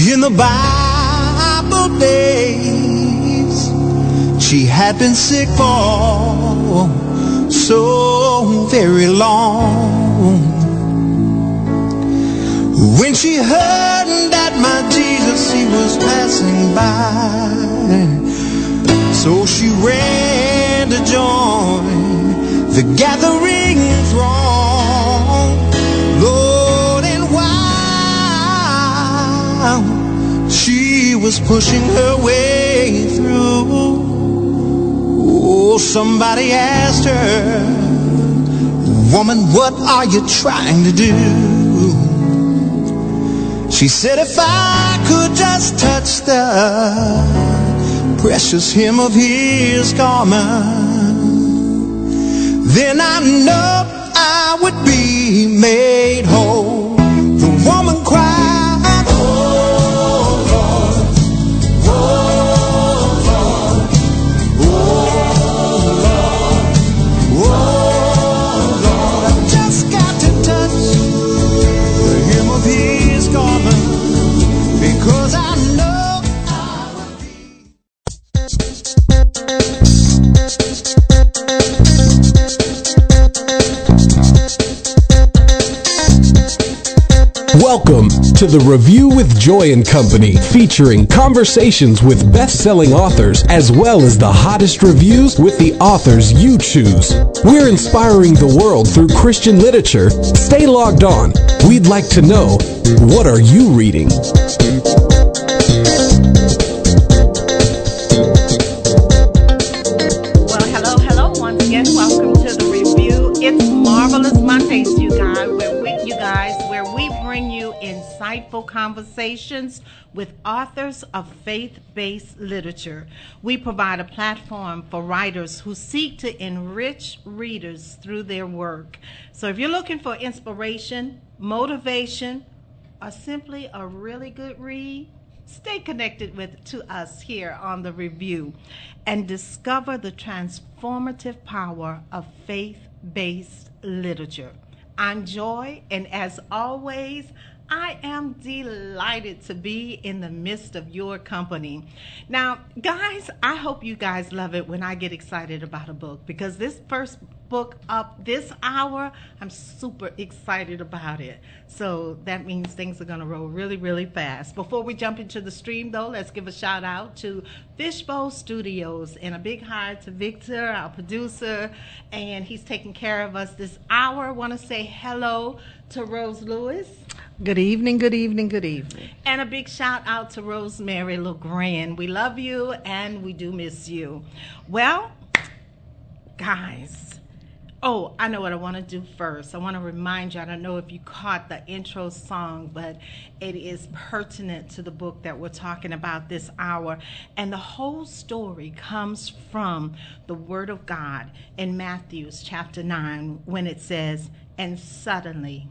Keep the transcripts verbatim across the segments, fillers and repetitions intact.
In the Bible days, she had been sick for so very long. When she heard that my Jesus, he was passing by, so she ran to join the gathering throng. Lord, and while she was pushing her way through, oh, somebody asked her, "Woman, what are you trying to do?" She said, "If I could just touch the precious hem of his garment, then I know I would be made whole." The woman cried, welcome to The Review with Joy and Company, featuring conversations with best-selling authors as well as the hottest reviews with the authors you choose. We're inspiring the world through Christian literature. Stay logged on. We'd like to know, what are you reading? Well, hello, hello. Once again, welcome to The Review. It's Marvelous Mondays, you guys. We're with you guys where we bring you insightful conversations with authors of faith-based literature. We provide a platform for writers who seek to enrich readers through their work. So if you're looking for inspiration, motivation, or simply a really good read, stay connected with to us here on The Review and discover the transformative power of faith-based literature. I'm Joy, and as always, I am delighted to be in the midst of your company. Now, guys, I hope you guys love it when I get excited about a book, because this first book up this hour, I'm super excited about it. So that means things are going to roll really, really fast. Before we jump into the stream, though, let's give a shout out to Fishbowl Studios and a big hi to Victor, our producer, and he's taking care of us this hour. I want to say hello to Rose Lewis. Good evening, good evening, good evening. And a big shout out to Rosemary LeGrand. We love you and we do miss you. Well, guys, oh, I know what I want to do first. I want to remind you, I don't know if you caught the intro song, but it is pertinent to the book that we're talking about this hour. And the whole story comes from the Word of God in Matthew chapter nine, when it says, "And suddenly,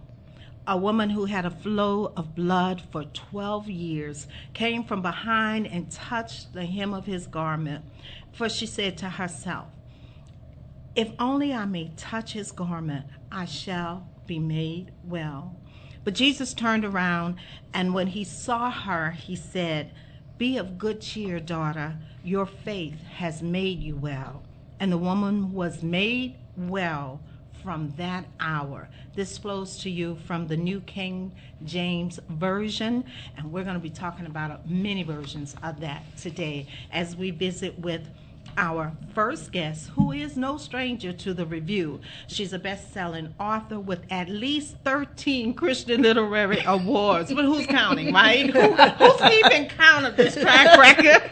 a woman who had a flow of blood for twelve years came from behind and touched the hem of his garment. For she said to herself, 'If only I may touch his garment, I shall be made well.' But Jesus turned around, and when he saw her, he said, 'Be of good cheer, daughter. Your faith has made you well.' And the woman was made well from that hour." This flows to you from the New King James Version, and we're going to be talking about many versions of that today as we visit with our first guest, who is no stranger to The Review. She's a best-selling author with at least thirteen Christian Literary Awards. But who's counting, right? Who, who's keeping count of this track record?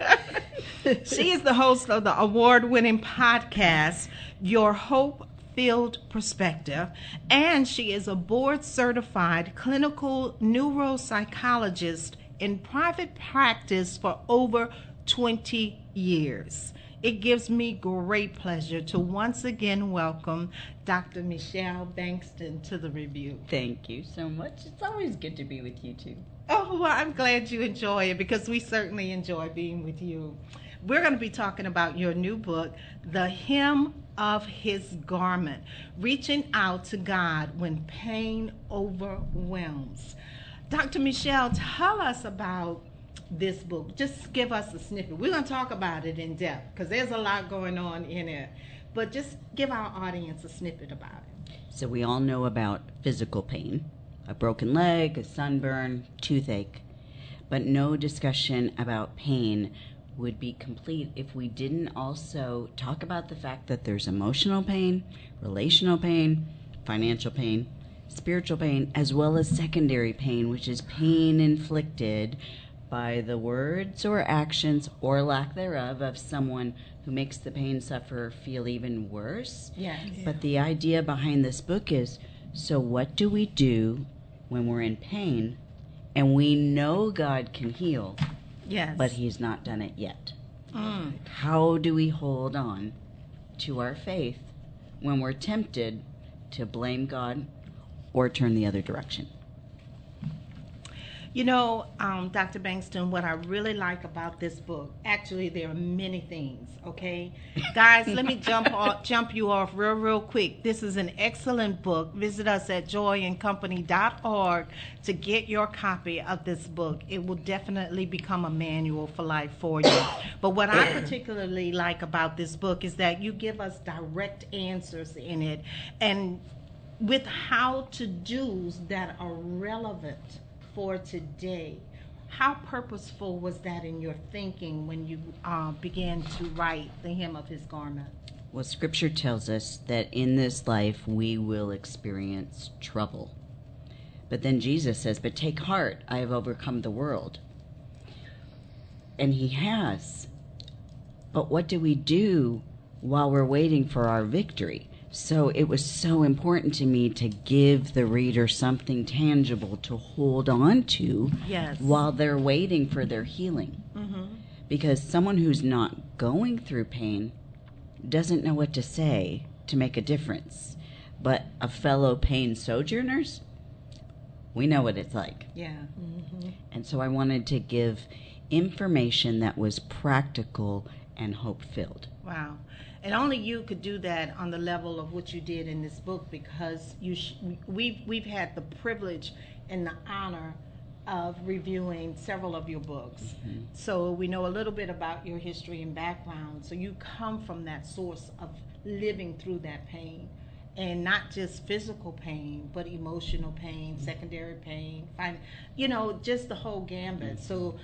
She is the host of the award-winning podcast, Your Hope, Field Perspective, and she is a board-certified clinical neuropsychologist in private practice for over twenty years. It gives me great pleasure to once again welcome Doctor Michelle Bankston to The Review. Thank you so much. It's always good to be with you too. Oh, well, I'm glad you enjoy it, because we certainly enjoy being with you. We're going to be talking about your new book, The Hymn of His Garment, Reaching Out to God When Pain Overwhelms. Doctor Michelle, tell us about this book. Just give us a snippet. We're going to talk about it in depth because there's a lot going on in it. But just give our audience a snippet about it. So we all know about physical pain, a broken leg, a sunburn, toothache. But no discussion about pain would be complete if we didn't also talk about the fact that there's emotional pain, relational pain, financial pain, spiritual pain, as well as secondary pain, which is pain inflicted by the words or actions or lack thereof of someone who makes the pain sufferer feel even worse. Yes. Yeah. But the idea behind this book is, so what do we do when we're in pain and we know God can heal, yes, but he's not done it yet? Mm. How do we hold on to our faith when we're tempted to blame God or turn the other direction? You know, um, Doctor Bankston, what I really like about this book, actually there are many things, okay? Guys, let me jump off, jump you off real, real quick. This is an excellent book. Visit us at joy and company dot org to get your copy of this book. It will definitely become a manual for life for you. But what I particularly like about this book is that you give us direct answers in it and with how to-dos that are relevant for today. How purposeful was that in your thinking when you uh, began to write The Hymn of His Garment? Well, Scripture tells us that in this life we will experience trouble. But then Jesus says, but take heart, I have overcome the world. And he has. But what do we do while we're waiting for our victory? So it was so important to me to give the reader something tangible to hold on to, yes, while they're waiting for their healing. Mm-hmm. Because someone who's not going through pain doesn't know what to say to make a difference. But a fellow pain sojourners, we know what it's like. Yeah. Mm-hmm. And so I wanted to give information that was practical and hope-filled. Wow. And only you could do that on the level of what you did in this book, because you sh- we've, we've had the privilege and the honor of reviewing several of your books. Mm-hmm. So we know a little bit about your history and background. So you come from that source of living through that pain, and not just physical pain, but emotional pain, secondary pain, fin- you know, just the whole gambit. So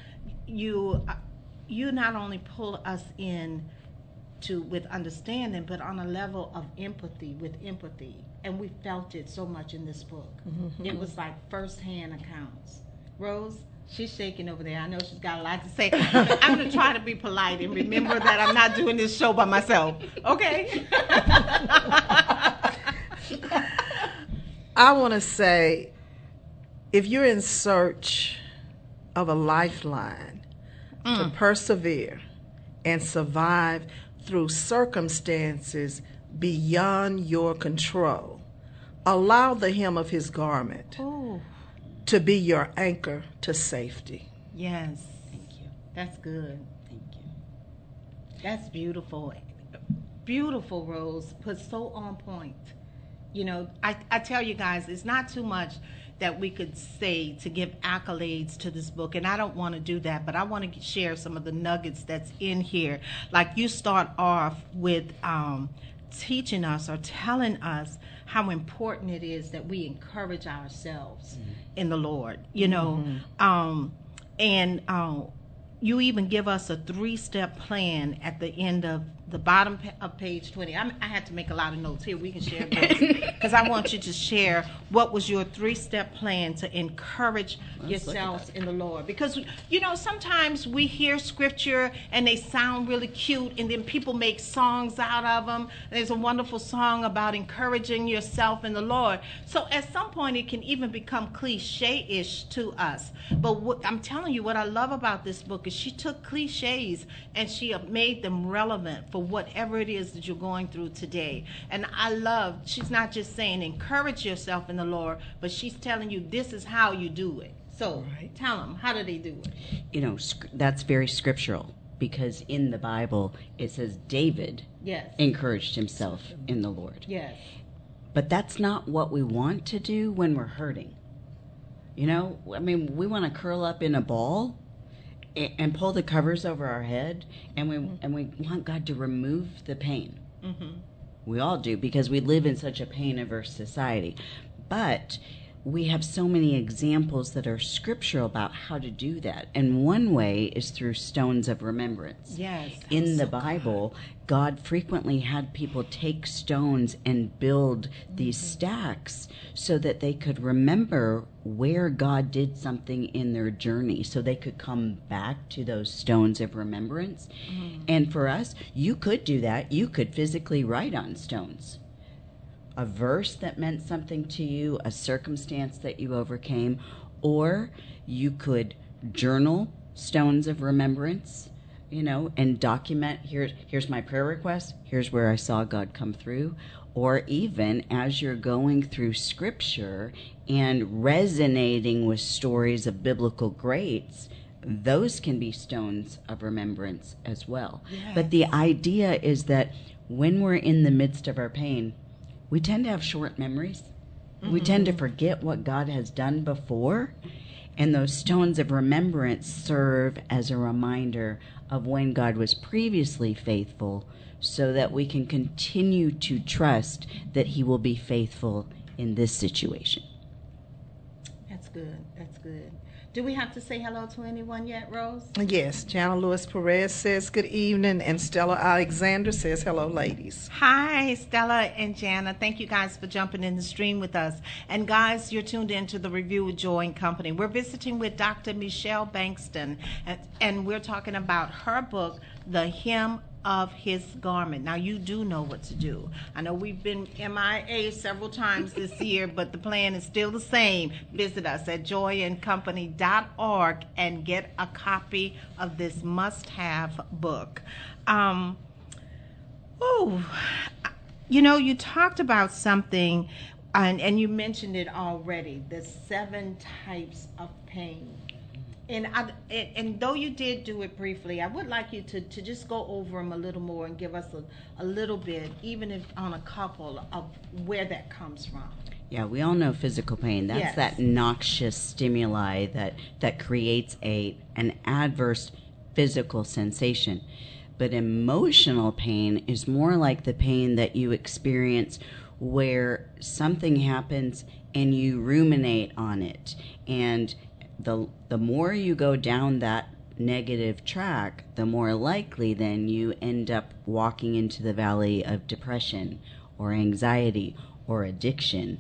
you, you not only pull us in to with understanding, but on a level of empathy, with empathy. And we felt it so much in this book. Mm-hmm. It was like firsthand accounts. Rose, she's shaking over there. I know she's got a lot to say. I'm going to try to be polite and remember that I'm not doing this show by myself. Okay? I want to say, if you're in search of a lifeline mm. to persevere and survive through circumstances beyond your control, allow the hem of his garment Ooh. to be your anchor to safety. Yes. Thank you. That's good. Thank you. That's beautiful. Beautiful, Rose. Put so on point. You know, I, I tell you guys, it's not too much that we could say to give accolades to this book, and I don't want to do that, but I want to share some of the nuggets that's in here. Like, you start off with um, teaching us or telling us how important it is that we encourage ourselves mm-hmm. in the Lord, you know, mm-hmm. um, and uh, you even give us a three-step plan at the end of the bottom of page twenty. I'm, I had to make a lot of notes here. We can share notes because I want you to share what was your three-step plan to encourage Let's yourselves in the Lord. Because, you know, sometimes we hear scripture and they sound really cute, and then people make songs out of them. There's a wonderful song about encouraging yourself in the Lord. So at some point it can even become cliche-ish to us. But what, I'm telling you, what I love about this book is she took cliches and she made them relevant for whatever it is that you're going through today. And I love, she's not just saying encourage yourself in the Lord, but she's telling you this is how you do it. So right. tell them, how do they do it? You know, that's very scriptural, because in the Bible it says David yes. encouraged himself in the Lord. Yes. But that's not what we want to do when we're hurting. You know, I mean, we want to curl up in a ball and, and pull the covers over our head, and we mm-hmm. and we want God to remove the pain. Mm-hmm. We all do, because we live in such a pain-averse society. But we have so many examples that are scriptural about how to do that. And one way is through stones of remembrance. Yes. In the Bible, God frequently had people take stones and build these mm-hmm. stacks so that they could remember where God did something in their journey, so they could come back to those stones of remembrance. Mm-hmm. And for us, you could do that. You could physically write on stones a verse that meant something to you, a circumstance that you overcame, or you could journal stones of remembrance, you know, and document, here's here's my prayer request, here's where I saw God come through. Or even as you're going through scripture and resonating with stories of biblical greats, those can be stones of remembrance as well. Yes. But the idea is that when we're in the midst of our pain, we tend to have short memories. Mm-hmm. We tend to forget what God has done before. And those stones of remembrance serve as a reminder of when God was previously faithful, so that we can continue to trust that He will be faithful in this situation. That's good. That's good. Do we have to say hello to anyone yet, Rose? Yes. John Lewis Perez says good evening, and Stella Alexander says hello, ladies. Hi, Stella and Jana. Thank you guys for jumping in the stream with us. And guys, you're tuned in to The Review with Joy and Company. We're visiting with Doctor Michelle Bankston, and we're talking about her book, The Hymn of His Garment. Now, you do know what to do. I know we've been M I A several times this year, but the plan is still the same. Visit us at joy and company dot org and get a copy of this must-have book. Um, oh, you know, you talked about something, and, and you mentioned it already, the seven types of pain. And, I, and and though you did do it briefly, I would like you to, to just go over them a little more and give us a, a little bit, even if on a couple, of where that comes from. Yeah, we all know physical pain. That's yes. that noxious stimuli that, that creates a an adverse physical sensation. But emotional pain is more like the pain that you experience where something happens and you ruminate on it, and The, the more you go down that negative track, the more likely then you end up walking into the valley of depression or anxiety or addiction.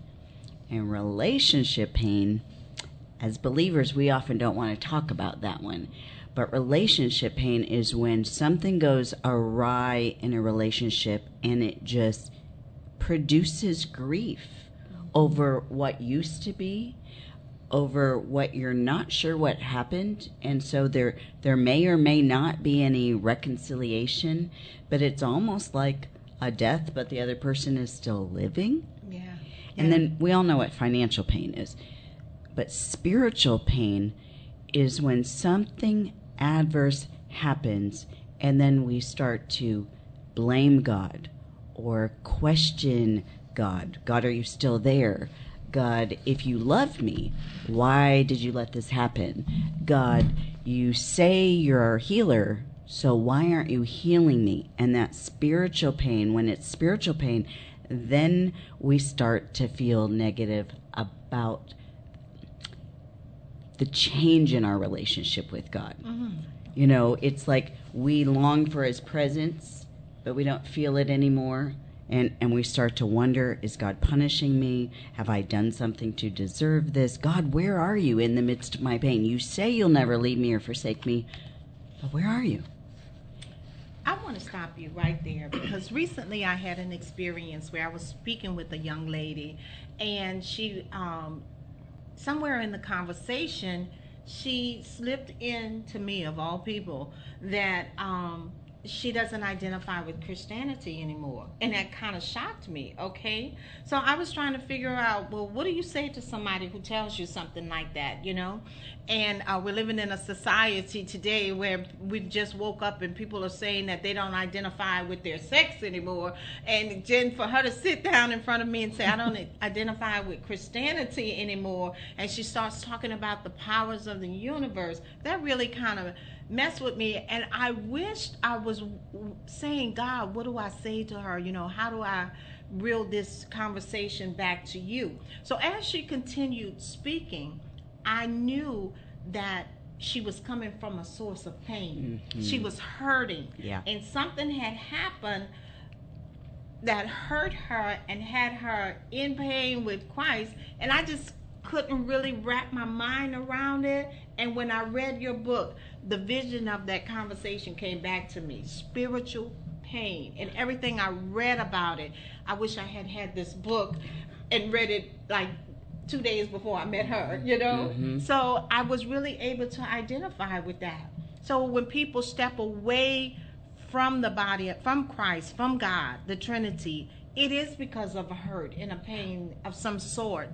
And relationship pain, as believers, we often don't want to talk about that one. But relationship pain is when something goes awry in a relationship and it just produces grief over what used to be, over what you're not sure what happened. And so there there may or may not be any reconciliation, but it's almost like a death, but the other person is still living. Yeah. And yeah. then we all know what financial pain is. But spiritual pain is when something adverse happens and then we start to blame God or question God. God, are you still there? God, if you love me, why did you let this happen? God, you say you're a healer, so why aren't you healing me? And that spiritual pain, when it's spiritual pain, then we start to feel negative about the change in our relationship with God. Mm-hmm. You know, it's like we long for His presence, but we don't feel it anymore. And and we start to wonder, is God punishing me? Have I done something to deserve this? God, where are you in the midst of my pain? You say you'll never leave me or forsake me, but where are you? I want to stop you right there, because recently I had an experience where I was speaking with a young lady, and she, um, somewhere in the conversation, she slipped in to me, of all people, that um, she doesn't identify with Christianity anymore. And that kind of shocked me, okay? So I was trying to figure out, well, what do you say to somebody who tells you something like that, you know? And uh, we're living in a society today where we've just woke up and people are saying that they don't identify with their sex anymore. And Jen, for her to sit down in front of me and say, I don't identify with Christianity anymore, and she starts talking about the powers of the universe, that really kind of messed with me. And I wished I was saying, God, what do I say to her? You know, how do I reel this conversation back to you? So as she continued speaking, I knew that she was coming from a source of pain. Mm-hmm. She was hurting. Yeah. And something had happened that hurt her and had her in pain with Christ. And I just couldn't really wrap my mind around it. And when I read your book, the vision of that conversation came back to me. Spiritual pain. And everything I read about it, I wish I had had this book and read it like two days before I met her, you know? Mm-hmm. So I was really able to identify with that. So when people step away from the body, from Christ, from God, the Trinity, it is because of a hurt and a pain of some sort,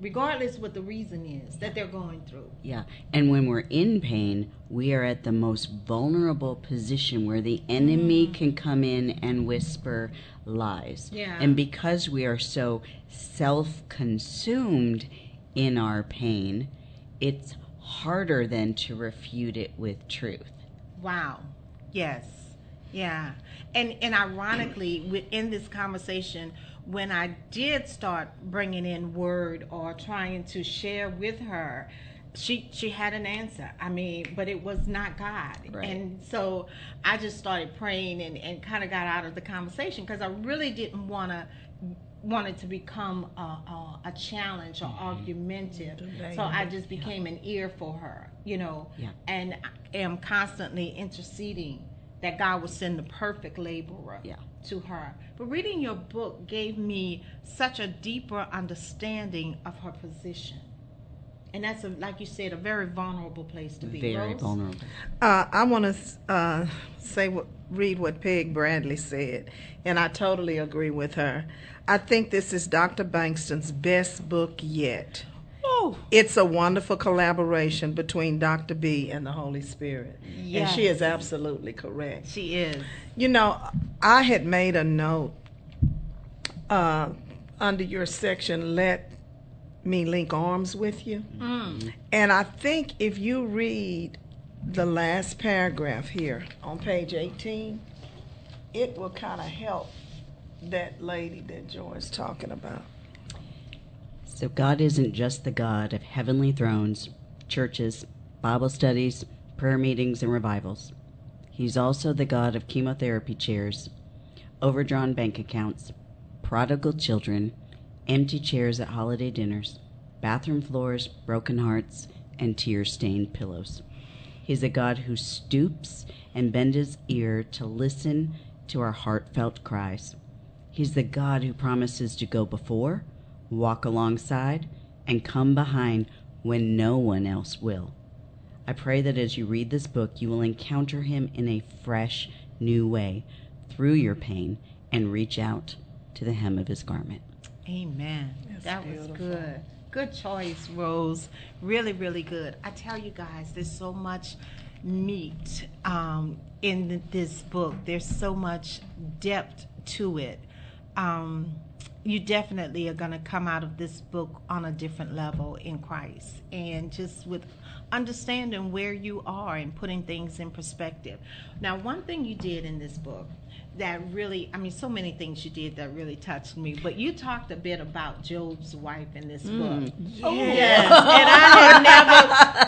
regardless what the reason is that they're going through. Yeah, and when we're in pain, we are at the most vulnerable position where the enemy mm. can come in and whisper lies. Yeah. And because we are so self-consumed in our pain, it's harder than to refute it with truth. Wow, yes, yeah. And, and ironically, within this conversation, when I did start bringing in word or trying to share with her, she she had an answer. I mean, but it was not God. Right. And so I just started praying and, and kind of got out of the conversation because I really didn't want to want it to become a, a, a challenge or mm-hmm. argumentative. Mm-hmm. So I just became yeah. an ear for her, you know, yeah. and I am constantly interceding that God will send the perfect laborer yeah. to her. But reading your book gave me such a deeper understanding of her position. And that's, a, like you said, a very vulnerable place to be. Very Rose? vulnerable. Uh, I want to uh, say, what, read what Peg Bradley said, and I totally agree with her. I think this is Doctor Bankston's best book yet. Oh. It's a wonderful collaboration between Doctor B and the Holy Spirit. Yes. And she is absolutely correct. She is. You know, I had made a note uh, under your section, let me link arms with you. Mm. And I think if you read the last paragraph here on page eighteen, it will kind of help that lady that Joy is talking about. So God isn't just the God of heavenly thrones, churches, Bible studies, prayer meetings, and revivals. He's also the God of chemotherapy chairs, overdrawn bank accounts, prodigal children, empty chairs at holiday dinners, bathroom floors, broken hearts, and tear-stained pillows. He's a God who stoops and bends his ear to listen to our heartfelt cries. He's the God who promises to go before, walk alongside, and come behind when no one else will. I pray that as you read this book, you will encounter him in a fresh, new way through your pain and reach out to the hem of his garment. Amen. That's that beautiful. was good. Good choice, Rose. Really, really good. I tell you guys, there's so much meat um, in this book. There's so much depth to it. Um, you definitely are going to come out of this book on a different level in Christ, and just with understanding where you are and putting things in perspective. Now, one thing you did in this book that really, I mean, so many things you did that really touched me, but you talked a bit about Job's wife in this mm, book. Yes. yes. And I had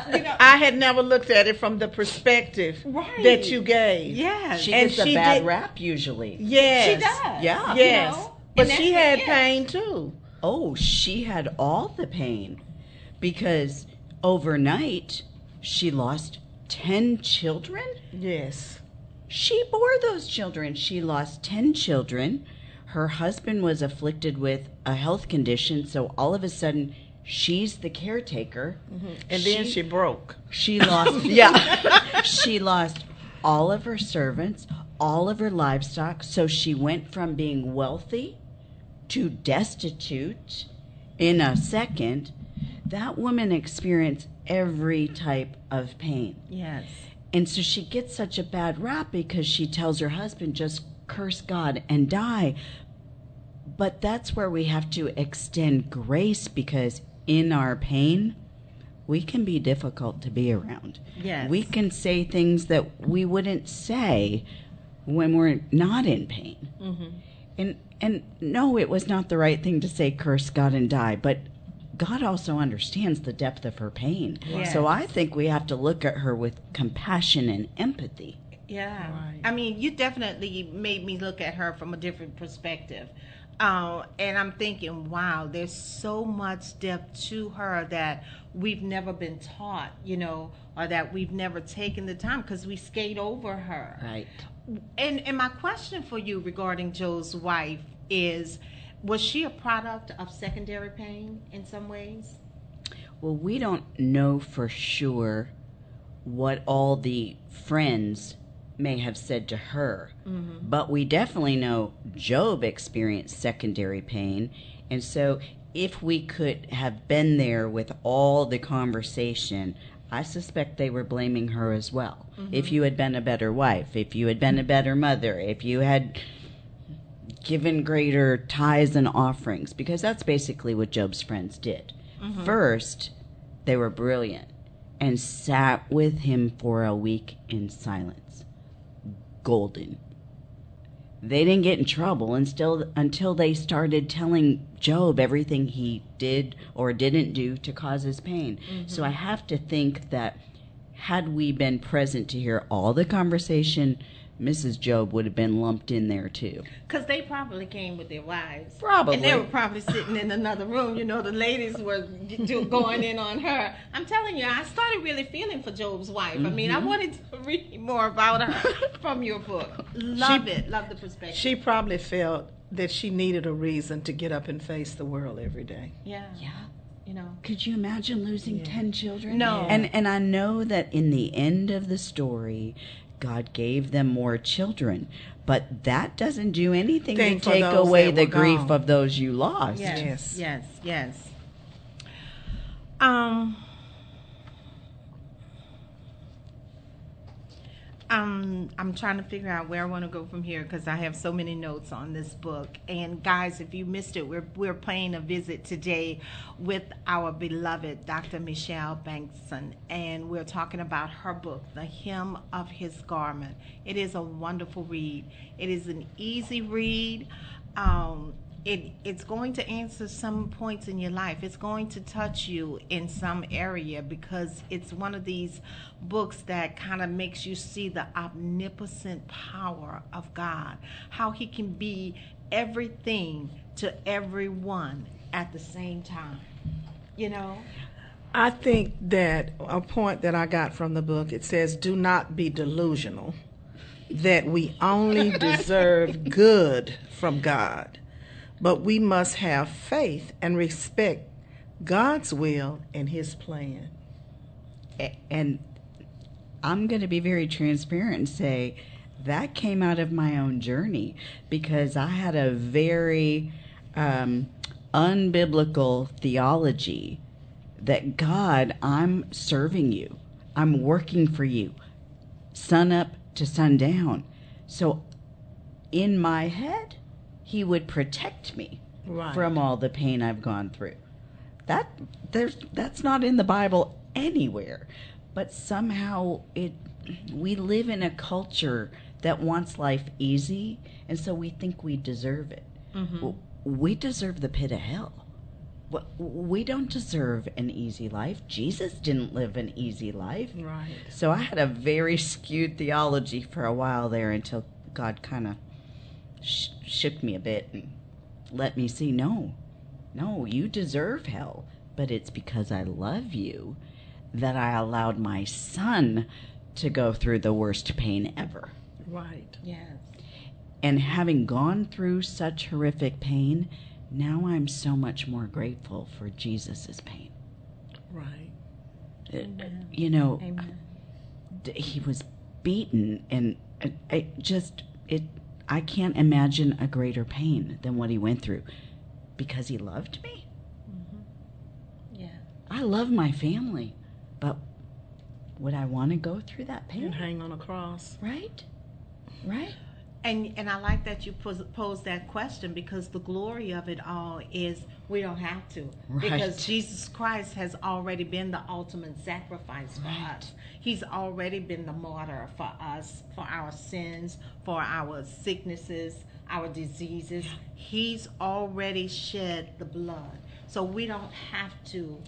never, you know, I had never looked at it from the perspective right. that you gave. Yes. She and gets she a bad did, rap usually. Yes. She does. Yeah. Yes. You know? But she had pain too. Oh, she had all the pain because overnight she lost ten children? Yes. She bore those children. She lost ten children. Her husband was afflicted with a health condition, so all of a sudden she's the caretaker. Mm-hmm. And she, then she broke. She lost yeah. she lost all of her servants, all of her livestock, so she went from being wealthy to destitute in a second. That woman experienced every type of pain. Yes. And so she gets such a bad rap because she tells her husband, just curse God and die. But that's where we have to extend grace, because in our pain, we can be difficult to be around. Yes. We can say things that we wouldn't say when we're not in pain. Mm-hmm. And and no, it was not the right thing to say, curse God and die, but God also understands the depth of her pain. Yes. So I think we have to look at her with compassion and empathy. Yeah. Right. I mean, you definitely made me look at her from a different perspective. Uh, and I'm thinking, wow, there's so much depth to her that we've never been taught, you know, or that we've never taken the time, because we skate over her. Right. And, and my question for you regarding Joe's wife is, was she a product of secondary pain in some ways? Well, we don't know for sure what all the friends may have said to her, mm-hmm. but we definitely know Job experienced secondary pain. And so if we could have been there with all the conversation, I suspect they were blaming her as well. Mm-hmm. If you had been a better wife, if you had been a better mother, if you had given greater tithes and offerings, because that's basically what Job's friends did. Mm-hmm. First, they were brilliant and sat with him for a week in silence. Golden. They didn't get in trouble until, until they started telling Job everything he did or didn't do to cause his pain. Mm-hmm. So I have to think that had we been present to hear all the conversation, Missus Job would have been lumped in there too. Because they probably came with their wives. Probably. And they were probably sitting in another room. You know, the ladies were going in on her. I'm telling you, I started really feeling for Job's wife. Mm-hmm. I mean, I wanted to read more about her from your book. Love she, it. Love the perspective. She probably felt that she needed a reason to get up and face the world every day. Yeah. Yeah. You know, could you imagine losing yeah. ten children? No. Yeah. And, and I know that in the end of the story, God gave them more children, but that doesn't do anything Think to take away the grief gone. Of those you lost. Yes, yes, yes. yes. Um, um, I'm trying to figure out where I want to go from here, because I have so many notes on this book. And guys, if you missed it, we're we're paying a visit today with our beloved Doctor Michelle Bankston, and we're talking about her book, The Hymn of His Garment. It is a wonderful read. It is an easy read. Um, it it's going to answer some points in your life. It's going to touch you in some area, because it's one of these books that kind of makes you see the omnipotent power of God, how he can be everything to everyone at the same time, you know. I think that a point that I got from the book, it says, do not be delusional that we only deserve good from God, but we must have faith and respect God's will and his plan. And I'm going to be very transparent and say that came out of my own journey, because I had a very um, unbiblical theology that God, I'm serving you, I'm working for you, sun up to sundown. So in my head, he would protect me right. from all the pain I've gone through. That there's that's not in the Bible anywhere. But somehow it we live in a culture that wants life easy, and so we think we deserve it. Mm-hmm. We deserve the pit of hell. We don't deserve an easy life. Jesus didn't live an easy life. Right. So I had a very skewed theology for a while there, until God kind of shook me a bit and let me see, no, no, you deserve hell, but it's because I love you that I allowed my son to go through the worst pain ever. Right. Yes. And having gone through such horrific pain, now I'm so much more grateful for Jesus's pain. Right. Uh, you know, Amen. He was beaten and I just, it, I can't imagine a greater pain than what he went through, because he loved me. Mm-hmm. Yeah. I love my family, but would I want to go through that pain? And hang on a cross. Right? Right? And and I like that you pos- pose that question, because the glory of it all is we don't have to. Right. Because Jesus Christ has already been the ultimate sacrifice for right. us. He's already been the martyr for us, for our sins, for our sicknesses, our diseases. Yeah. He's already shed the blood. So we don't have to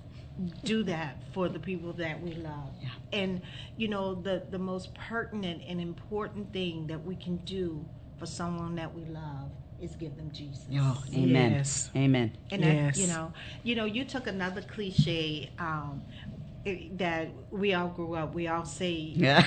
do that for the people that we love. Yeah. And you know, the the most pertinent and important thing that we can do for someone that we love is give them Jesus. Oh, amen. Yes. Amen. And yes. I, you know, you know, you took another cliche um, it, that we all grew up. We all say. Yeah.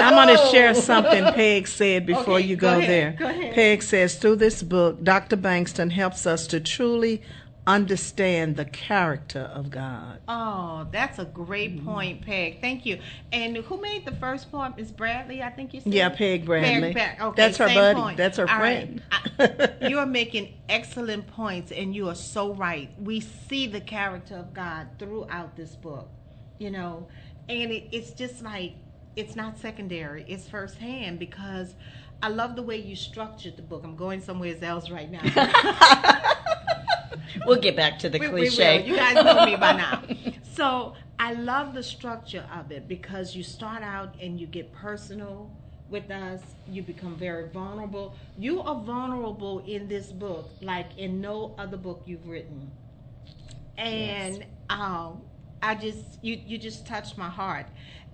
I'm going to share something Peg said before okay, you go, go ahead, there. Go ahead. Peg says, through this book, Doctor Bankston helps us to truly understand the character of God. Oh, that's a great point, Peg. Thank you. And who made the first point? Is Bradley? I think you said. Yeah, Peg Bradley. Peg, Peg. Okay, that's her buddy. Point. That's her All friend. Right. I, you are making excellent points, and you are so right. We see the character of God throughout this book, you know, and it, it's just like it's not secondary; it's firsthand, because I love the way you structured the book. I'm going somewhere else right now. We'll get back to the we, cliche. We will. You guys know me by now. So I love the structure of it, because you start out and you get personal with us. You become very vulnerable. You are vulnerable in this book like in no other book you've written. And yes. um, I just, you, you just touched my heart.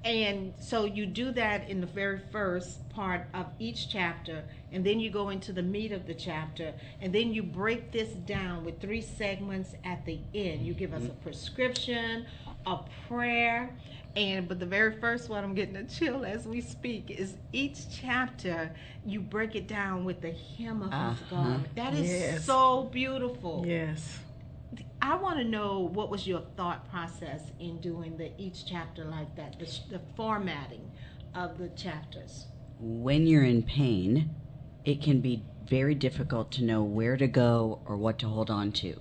And so you do that in the very first part of each chapter, and then you go into the meat of the chapter, and then you break this down with three segments at the end. You give us a prescription, a prayer, and but the very first one, I'm getting a chill as we speak, is each chapter you break it down with the hymn of uh-huh. His Garment. That is yes. so beautiful. Yes. I want to know, what was your thought process in doing the each chapter like that, the, the formatting of the chapters? When you're in pain, it can be very difficult to know where to go or what to hold on to.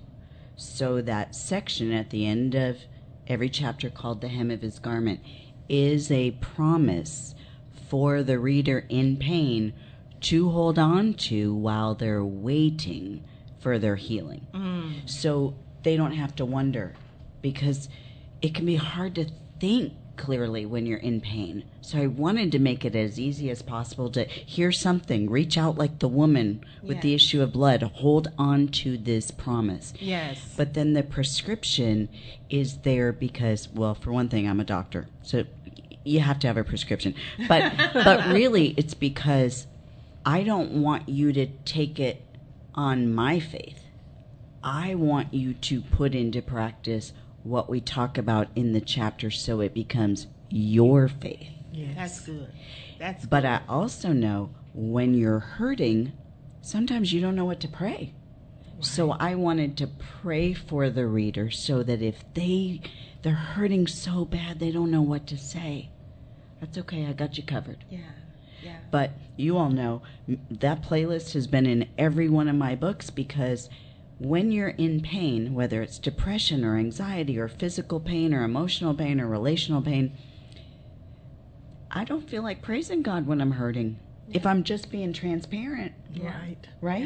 So that section at the end of every chapter called The Hem of His Garment is a promise for the reader in pain to hold on to while they're waiting for their healing. Mm. So they don't have to wonder, because it can be hard to think clearly when you're in pain. So I wanted to make it as easy as possible to hear something, reach out like the woman with yes. the issue of blood, hold on to this promise. Yes. But then the prescription is there because, well, for one thing, I'm a doctor, so you have to have a prescription. But but really, it's because I don't want you to take it on my faith. I want you to put into practice what we talk about in the chapter, so it becomes your faith. Yes. That's good. That's good. But I also know when you're hurting, sometimes you don't know what to pray. Right. So I wanted to pray for the reader, so that if they, they're hurting so bad they don't know what to say, that's okay, I got you covered. Yeah. Yeah. But you all know that playlist has been in every one of my books, because when you're in pain, whether it's depression or anxiety or physical pain or emotional pain or relational pain, I don't feel like praising God when I'm hurting. Yeah. If I'm just being transparent. Yeah. Right. Right?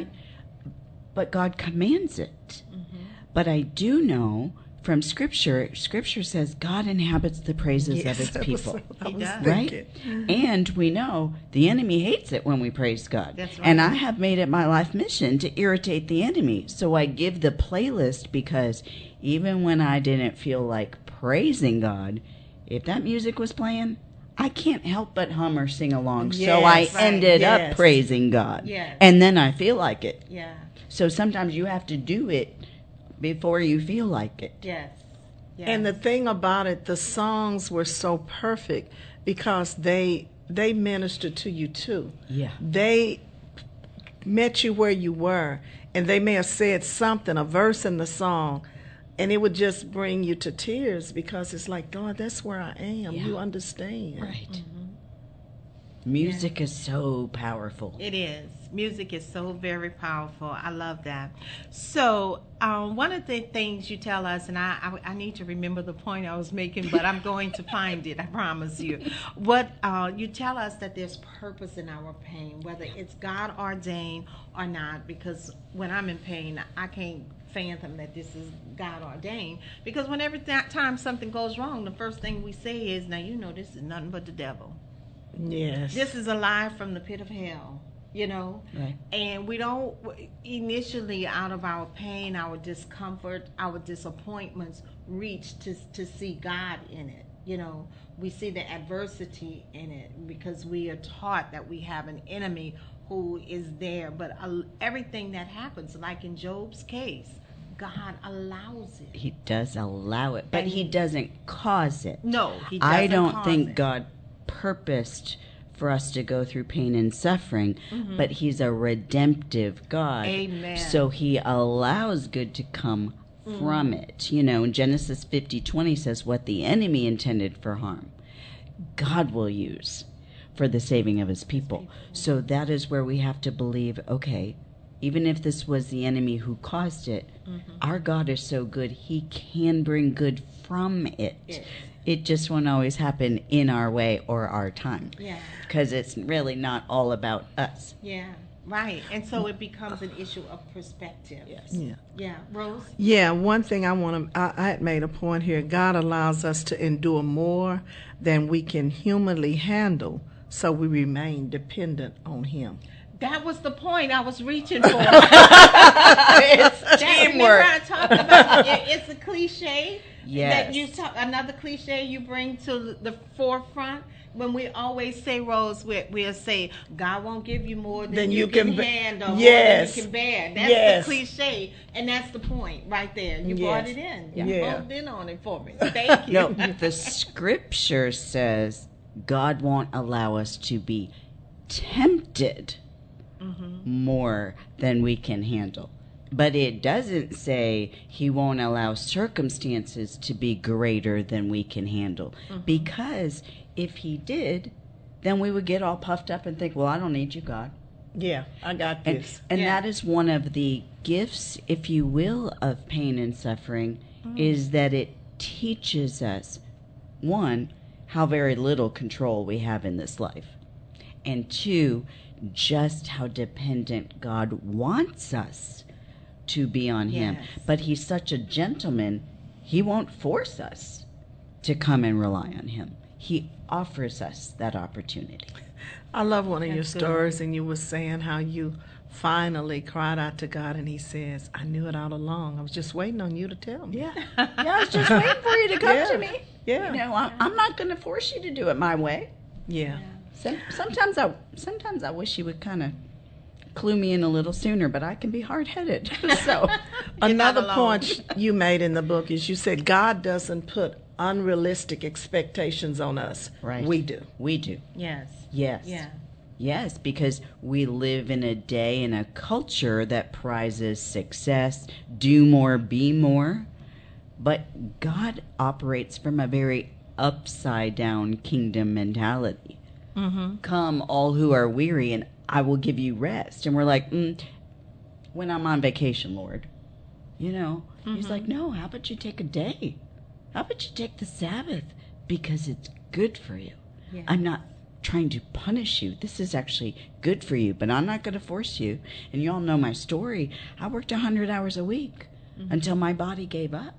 Yeah. But God commands it. Mm-hmm. But I do know from Scripture, Scripture says God inhabits the praises yes, of His people. He does. Right? And we know the enemy hates it when we praise God. That's right. And I have made it my life mission to irritate the enemy. So I give the playlist, because even when I didn't feel like praising God, if that music was playing, I can't help but hum or sing along. Yes, so I right. ended yes. up praising God. Yes. And then I feel like it. Yeah. So sometimes you have to do it before you feel like it. Yes. yes. And the thing about it, the songs were so perfect, because they they ministered to you too. Yeah. They met you where you were, and they may have said something, a verse in the song, and it would just bring you to tears, because it's like, God, that's where I am. Yeah. You understand. Right. Mm-hmm. Music yeah. is so powerful. It is. Music is so very powerful. I love that. So um, one of the things you tell us, and I, I, I need to remember the point I was making, but I'm going to find it, I promise you. What uh, you tell us that there's purpose in our pain, whether it's God ordained or not, because when I'm in pain, I can't fathom that this is God ordained, because whenever that time something goes wrong, the first thing we say is, now you know this is nothing but the devil. Yes. This is a lie from the pit of hell, you know? Right. And we don't, initially out of our pain, our discomfort, our disappointments, reach to, to see God in it, you know? We see the adversity in it because we are taught that we have an enemy who is there. But uh, everything that happens, like in Job's case, God allows it. He does allow it, but he, he doesn't cause it. No, he doesn't cause it. I don't think it. God purposed for us to go through pain and suffering, mm-hmm. but he's a redemptive God. Amen. So he allows good to come mm. from it. You know, in Genesis fifty twenty says, what the enemy intended for harm, God will use for the saving of his people. His people. So that is where we have to believe, okay, even if this was the enemy who caused it, mm-hmm. our God is so good, he can bring good from it. Yes. It just won't always happen in our way or our time. Yeah. Because it's really not all about us. Yeah, right. And so it becomes an issue of perspective. Yes. Yeah. Yeah. Rose? Yeah, one thing I want to, I, I had made a point here. God allows us to endure more than we can humanly handle, so we remain dependent on him. That was the point I was reaching for. It's teamwork. I talked about it. It's a cliche. Yes. That you talk, another cliche you bring to the forefront when we always say, Rose, we, we'll say, God won't give you more than, than you, you can, can be- handle, yes. more than you can bear. That's yes. the cliche, and that's the point right there. You yes. brought it in. Yeah. You yeah. both in on it for me. Thank you. No, the scripture says God won't allow us to be tempted mm-hmm. more than we can handle. But it doesn't say he won't allow circumstances to be greater than we can handle. Mm-hmm. Because if he did, then we would get all puffed up and think, well, I don't need you, God. Yeah, I got this. And, and yeah. that is one of the gifts, if you will, of pain and suffering, mm-hmm. is that it teaches us, one, how very little control we have in this life, and two, just how dependent God wants us to be on him. Yes. But he's such a gentleman, he won't force us to come and rely on him. He offers us that opportunity. I love one of That's your stories, good. And you were saying how you finally cried out to God, and he says, I knew it all along. I was just waiting on you to tell me. Yeah, yeah I was just waiting for you to come yeah. to me. Yeah. You know, I, I'm not going to force you to do it my way. Yeah. yeah. Sometimes I, sometimes I wish you would kind of clue me in a little sooner, but I can be hard-headed. So another point you made in the book is you said God doesn't put unrealistic expectations on us. Right. We do. We do. Yes. Yes. Yeah. Yes, because we live in a day and a culture that prizes success, do more, be more. But God operates from a very upside-down kingdom mentality. Mm-hmm. Come all who are weary and I will give you rest. And we're like, mm, when I'm on vacation, Lord, you know, mm-hmm. he's like, no, how about you take a day? How about you take the Sabbath? Because it's good for you. Yeah. I'm not trying to punish you. This is actually good for you, but I'm not going to force you. And you all know my story. I worked one hundred hours a week mm-hmm. until my body gave up.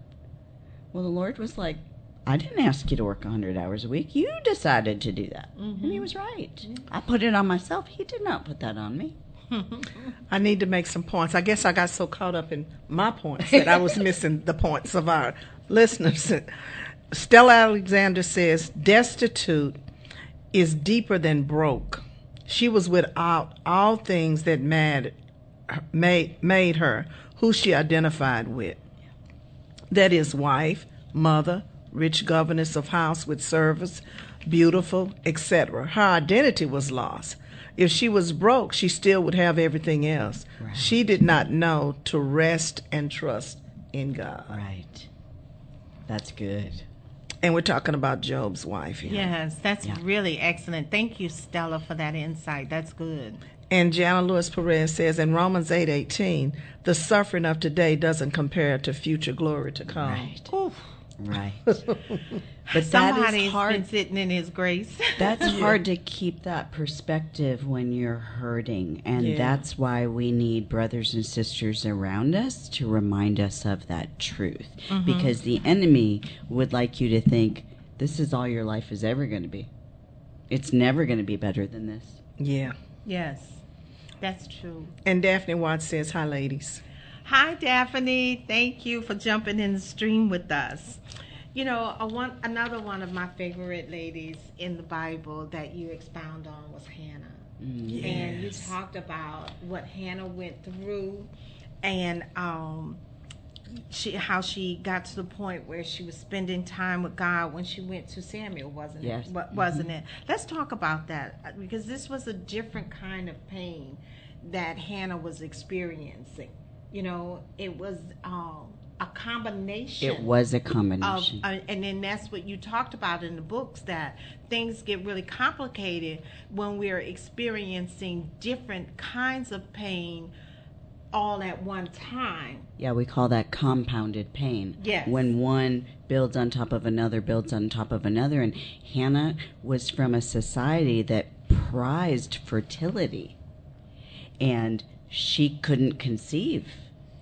Well, the Lord was like, I didn't ask you to work one hundred hours a week. You decided to do that. Mm-hmm. And he was right. Yeah. I put it on myself. He did not put that on me. I need to make some points. I guess I got so caught up in my points that I was missing the points of our listeners. Stella Alexander says, destitute is deeper than broke. She was without all things that mad, made, made her who she identified with. That is wife, mother, rich governess of house with servants, beautiful, et cetera. Her identity was lost. If she was broke, she still would have everything else. Right. She did not know to rest and trust in God. Right. That's good. And we're talking about Job's wife here. Yes, that's yeah. really excellent. Thank you, Stella, for that insight. That's good. And Jana Lewis Perez says in Romans eight eighteen, the suffering of today doesn't compare to future glory to come. Right. Oof. Right. But somebody's been sitting in his grace. That's yeah. hard to keep that perspective when you're hurting. And yeah. that's why we need brothers and sisters around us to remind us of that truth. Mm-hmm. Because the enemy would like you to think, this is all your life is ever going to be. It's never going to be better than this. Yeah. Yes, that's true. And Daphne Watts says, hi, ladies. Hi, Daphne. Thank you for jumping in the stream with us. You know, a one, another one of my favorite ladies in the Bible that you expound on was Hannah. Yes. And you talked about what Hannah went through and um, she, how she got to the point where she was spending time with God when she went to Samuel, wasn't yes. it? Wasn't mm-hmm. it? Let's talk about that, because this was a different kind of pain that Hannah was experiencing. You know, it was um, a combination. It was a combination. Of, uh, and then that's what you talked about in the books, that things get really complicated when we're experiencing different kinds of pain all at one time. Yeah, we call that compounded pain. Yes. When one builds on top of another, builds on top of another. And Hannah was from a society that prized fertility. And she couldn't conceive.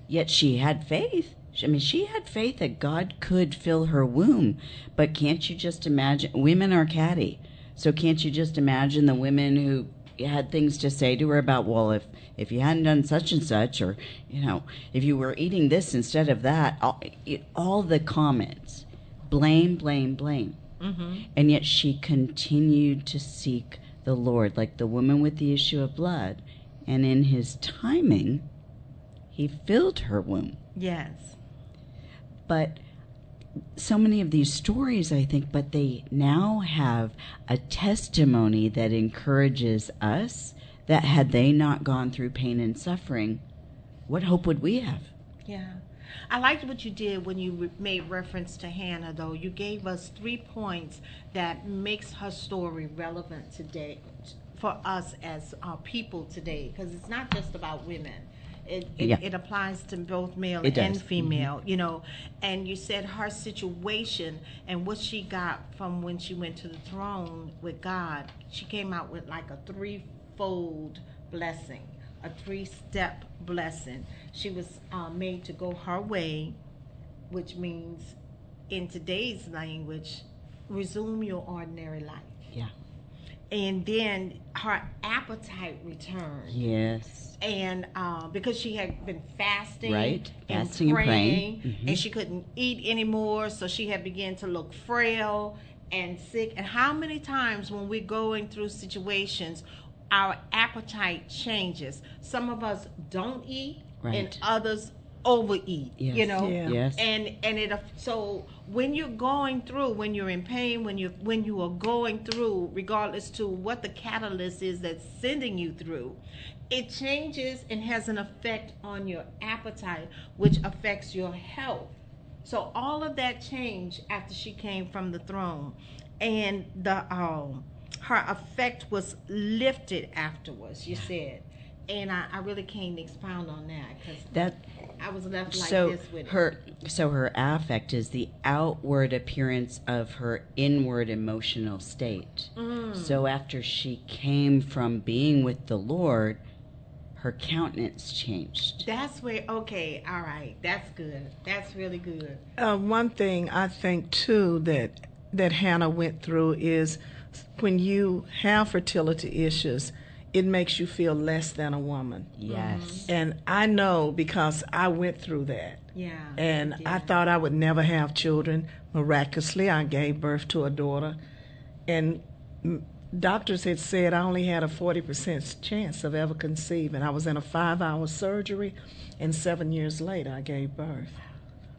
Yet she had faith. I mean, she had faith that God could fill her womb. But can't you just imagine? Women are catty. So can't you just imagine the women who had things to say to her about, well, if, if you hadn't done such and such, or, you know, if you were eating this instead of that, all, it, all the comments, blame, blame, blame. Mm-hmm. And yet she continued to seek the Lord, like the woman with the issue of blood. And in his timing, he filled her womb. Yes. But so many of these stories, I think, but they now have a testimony that encourages us that had they not gone through pain and suffering, what hope would we have? Yeah. I liked what you did when you re- made reference to Hannah, though. You gave us three points that makes her story relevant today for us as uh, people today, because it's not just about women. It it, yeah. it applies to both male it and does. female, mm-hmm. you know. And you said her situation and what she got from when she went to the throne with God, she came out with like a threefold blessing, a three-step blessing. She was uh, made to go her way, which means, in today's language, resume your ordinary life. Yeah. And then her appetite returned. Yes. And uh, because she had been fasting, right? Fasting and praying, and, praying. Mm-hmm. and she couldn't eat anymore, so she had begun to look frail and sick. And how many times when we're going through situations, our appetite changes. Some of us don't eat, right. and others overeat. Yes. You know. Yeah. Yes. And and it so. When you're going through, when you're in pain, when you when you are going through, regardless to what the catalyst is that's sending you through, it changes and has an effect on your appetite, which affects your health. So all of that changed after she came from the throne, and the um, her effect was lifted afterwards. You said, and I, I really can't expound on that because that. I was left like so this with her, it. So her affect is the outward appearance of her inward emotional state. Mm. So after she came from being with the Lord, her countenance changed. That's where, okay, all right, that's good. That's really good. Uh, one thing I think, too, that that Hannah went through is when you have fertility issues, it makes you feel less than a woman. Yes. Mm-hmm. And I know because I went through that. Yeah. And yeah. I thought I would never have children. Miraculously, I gave birth to a daughter. And doctors had said I only had a forty percent chance of ever conceiving. I was in a five-hour surgery, and seven years later, I gave birth.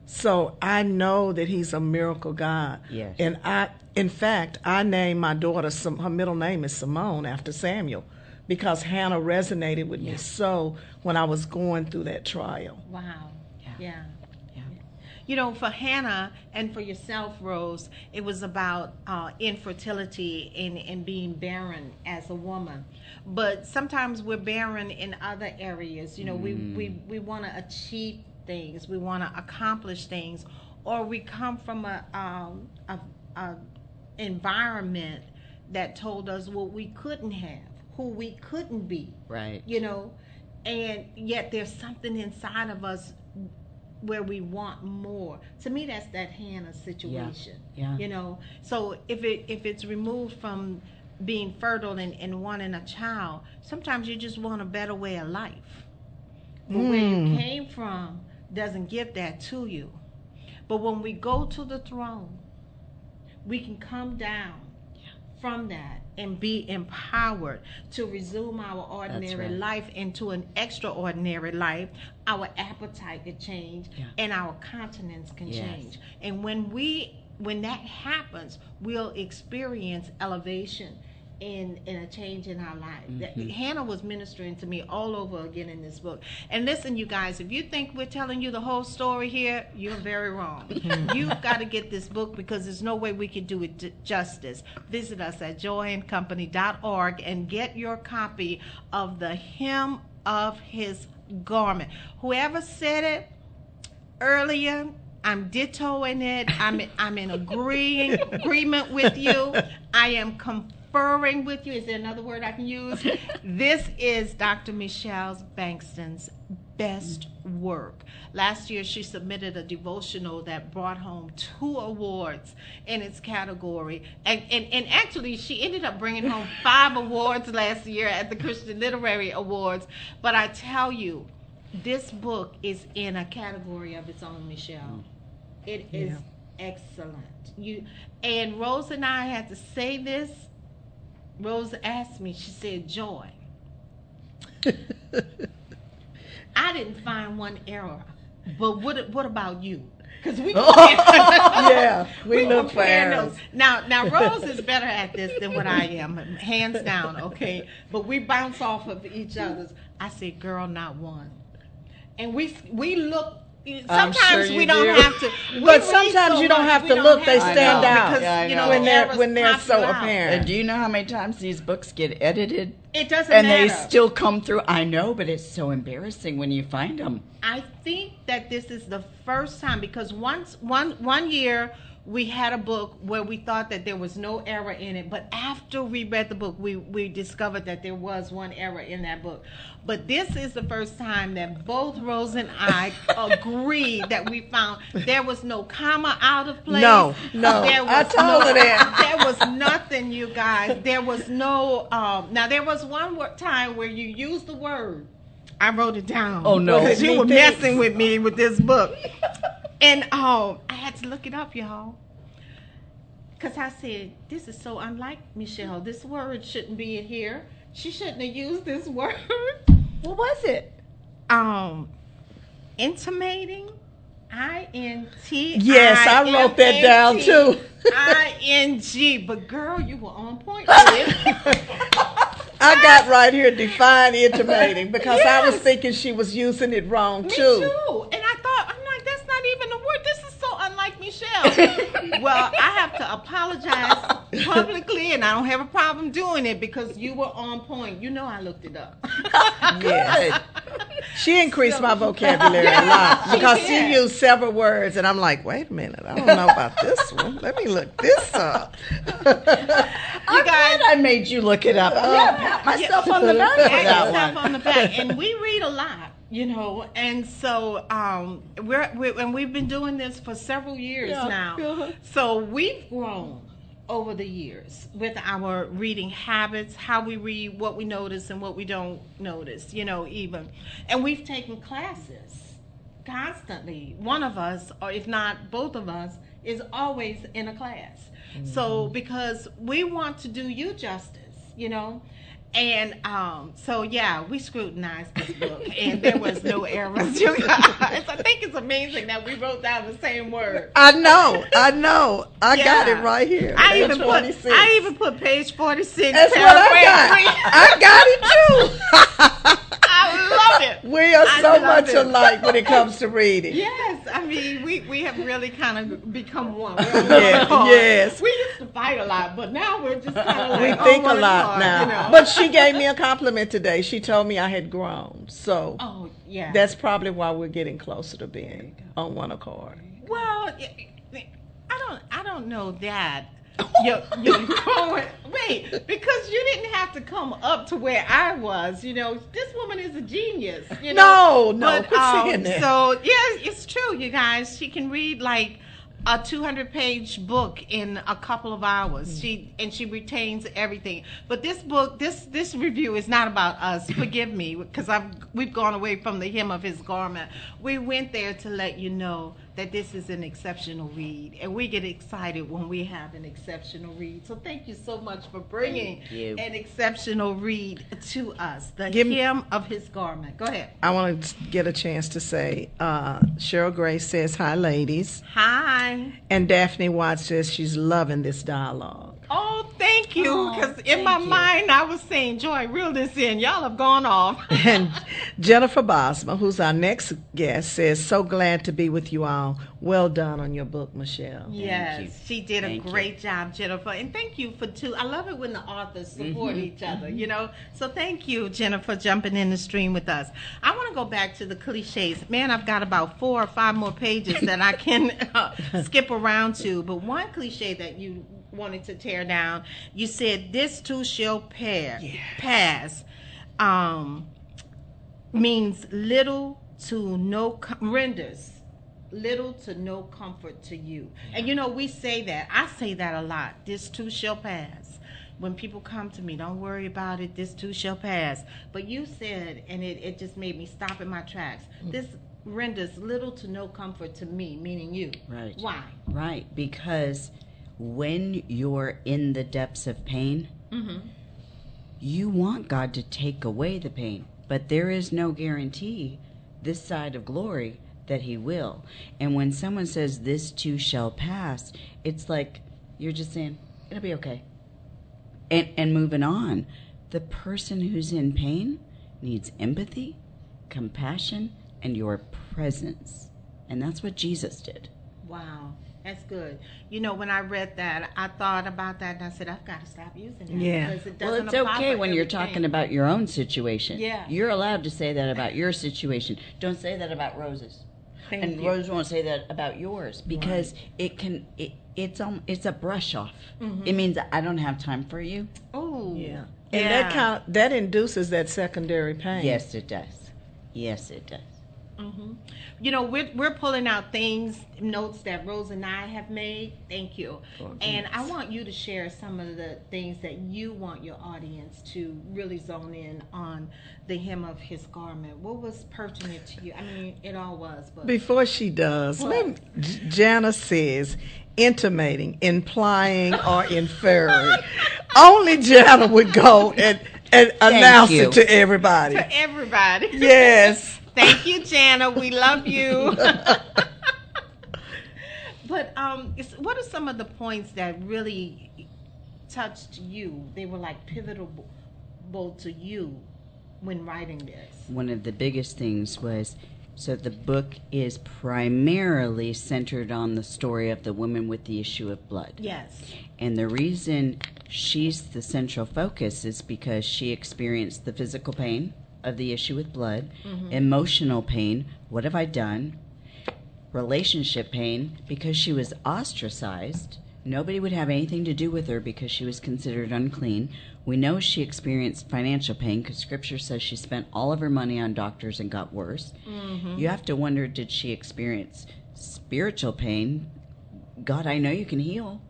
So I know that he's a miracle God. Yes. And I, in fact, I named my daughter, her middle name is Simone, after Samuel. Because Hannah resonated with yeah. me so when I was going through that trial. Wow. Yeah. Yeah. yeah. you know, for Hannah and for yourself, Rose, it was about uh, infertility and, and being barren as a woman. But sometimes we're barren in other areas. You know, mm. we, we, we want to achieve things. We want to accomplish things. Or we come from a, um, a, a environment that told us what we couldn't have, who we couldn't be. Right. You know, and yet there's something inside of us where we want more. To me, that's that Hannah situation. Yeah. Yeah. You know, so if it if it's removed from being fertile and, and wanting a child, sometimes you just want a better way of life. But mm. where you came from doesn't give that to you. But when we go to the throne, we can come down from that and be empowered to resume our ordinary right. life into an extraordinary life. Our appetite can change yeah. and our continence can yes. change. And when we when that happens, we'll experience elevation in, in a change in our life. Mm-hmm. Hannah was ministering to me all over again in this book. And listen, you guys, if you think we're telling you the whole story here, you're very wrong. You've got to get this book because there's no way we can do it justice. Visit us at joy and company dot org and get your copy of The Hymn of His Garment. Whoever said it earlier, I'm dittoing it. I'm, I'm in agreeing, agreement with you. I am confused. Conferring with you. Is there another word I can use? This is Doctor Michelle Bankston's best work. Last year, she submitted a devotional that brought home two awards in its category. And, and, and actually, she ended up bringing home five awards last year at the Christian Literary Awards. But I tell you, this book is in a category of its own, Michelle. It yeah. is excellent. You and Rose and I had to say this. Rose asked me, she said, Joy, I didn't find one error, but what what about you? Because we compare, oh, yeah, we, we look for errors. Now, now, Rose is better at this than what I am, hands down, okay? But we bounce off of each other's. I said, girl, not one. And we we look. Sometimes sure we do. don't have to, but sometimes so you don't have to don't look. Have they stand out because yeah, you know when they're when they're so out. apparent. And do you know how many times these books get edited? It doesn't and matter. And they still come through. I know, but it's so embarrassing when you find them. I think that this is the first time because once one one year we had a book where we thought that there was no error in it, but after we read the book, we we discovered that there was one error in that book. But this is the first time that both Rose and I agreed that we found there was no comma out of place. No, no, there was I told no, her that. There was nothing, you guys. There was no, um, now there was one time where you used the word. I wrote it down. Oh, no. Because you were messing with me with this book. And um, I had to look it up, y'all, because I said, this is so unlike Michelle. This word shouldn't be in here. She shouldn't have used this word. What was it? Um, intimating. I N T I M A T I N G. Yes, I wrote that down, too. I N G. But, girl, you were on point with it. I got right here define intimating because yes. I was thinking she was using it wrong, Me too. Me, too. And I thought, I'm like, that's not even a word. This is so unlike Michelle. Well, I have to apologize publicly, and I don't have a problem doing it because you were on point. You know I looked it up. Yes. She increased so, my vocabulary yeah, a lot because she, she used several words, and I'm like, wait a minute. I don't know about this one. Let me look this up. I'm glad I made you look it up. Uh, yeah, pat myself yeah, on the back. Pat yourself on the back. And we read a lot, you know, and so um, we're, we're and we've been doing this for several years yeah. now. Uh-huh. So we've grown over the years with our reading habits, how we read, what we notice, and what we don't notice, you know, even. And we've taken classes constantly. One of us, or if not both of us, is always in a class. Mm-hmm. So because we want to do you justice, you know. And um, so, yeah, we scrutinized this book, and there was no errors, you guys. I think it's amazing that we wrote down the same word. I know, I know. I yeah. got it right here. I even, put, I even put page forty-six. That's what I got. I got it, too. I love it. We're We are so much it. alike when it comes to reading. Yes, I mean, we, we have really kind of become one. We're on yes, one yes. We used to fight a lot, but now we're just kind of like, we think a lot hard, now. You know? But she gave me a compliment today. She told me I had grown. So oh, yeah. that's probably why we're getting closer to being on one accord. Well, I don't, I don't know that. You're, you're growing. Wait, because you didn't have to come up to where I was. You know, this woman is a genius. You know? No, no, but, um, so yeah, it's true, you guys. She can read like a two hundred page book in a couple of hours. Mm-hmm. She and she retains everything. But this book, this this review is not about us. Forgive me, because I've we've gone away from the hem of his garment. We went there to let you know that this is an exceptional read, and we get excited when we have an exceptional read. So thank you so much for bringing an exceptional read to us. The Give Hymn me, of His Garment. Go ahead. I want to get a chance to say, uh, Cheryl Grace says, hi, ladies. Hi. And Daphne Watts says she's loving this dialogue. Oh, thank you, because oh, in my you. mind I was saying, Joy, reel this in. Y'all have gone off. And Jennifer Bosma, who's our next guest, says, so glad to be with you all. Well done on your book, Michelle. Yes, she did thank a great you. job, Jennifer. And thank you for two. I love it when the authors support mm-hmm. each other, mm-hmm. you know. So thank you, Jennifer, jumping in the stream with us. I want to go back to the cliches. Man, I've got about four or five more pages that I can uh, skip around to. But one cliche that you wanted to tear down, you said, this too shall pair, yes. pass, um, means little to no, com- renders little to no comfort to you. And you know, we say that, I say that a lot, this too shall pass. When people come to me, don't worry about it, this too shall pass. But you said, and it, it just made me stop in my tracks, this renders little to no comfort to me, meaning you. Right. Why? Right, because when you're in the depths of pain, mm-hmm. you want God to take away the pain, but there is no guarantee this side of glory that he will. And when someone says, this too shall pass, it's like you're just saying, it'll be okay, and, and moving on. The person who's in pain needs empathy, compassion, and your presence. And that's what Jesus did. Wow. That's good. You know, when I read that, I thought about that, and I said, I've got to stop using that. Yeah. Because it doesn't well, it's okay when you're talking about your own situation. Yeah. You're allowed to say that about your situation. Don't say that about Rose's. Thank and you. Rose won't say that about yours, because right. it can. It, it's um, it's a brush off. Mm-hmm. It means I don't have time for you. Oh. Yeah. And yeah. that kind of, that induces that secondary pain. Yes, it does. Yes, it does. Mm-hmm. You know, we're, we're pulling out things, notes that Rose and I have made. Thank you. Oh, and I want you to share some of the things that you want your audience to really zone in on, the hem of his garment. What was pertinent to you? I mean, it all was. But before she does, let me, Jana says, intimating, implying, or inferring. Only Jana would go and, and announce you. it to everybody. To everybody. Yes. Thank you, Jana. We love you. But um, what are some of the points that really touched you? They were like pivotal to you when writing this. One of the biggest things was, so the book is primarily centered on the story of the woman with the issue of blood. Yes. And the reason she's the central focus is because she experienced the physical pain of the issue with blood, mm-hmm. emotional pain, what have I done, relationship pain, because she was ostracized. Nobody would have anything to do with her because she was considered unclean. We know she experienced financial pain because Scripture says she spent all of her money on doctors and got worse. Mm-hmm. You have to wonder, did she experience spiritual pain? God, I know you can heal.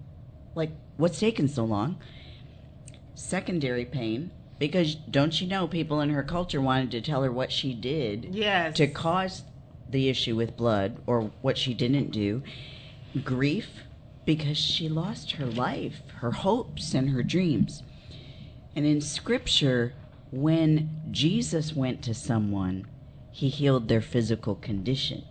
Like, what's taking so long? Secondary pain. Because don't you know, people in her culture wanted to tell her what she did yes. to cause the issue with blood, or what she didn't do. Grief, because she lost her life, her hopes, and her dreams. And in Scripture, when Jesus went to someone, he healed their physical condition.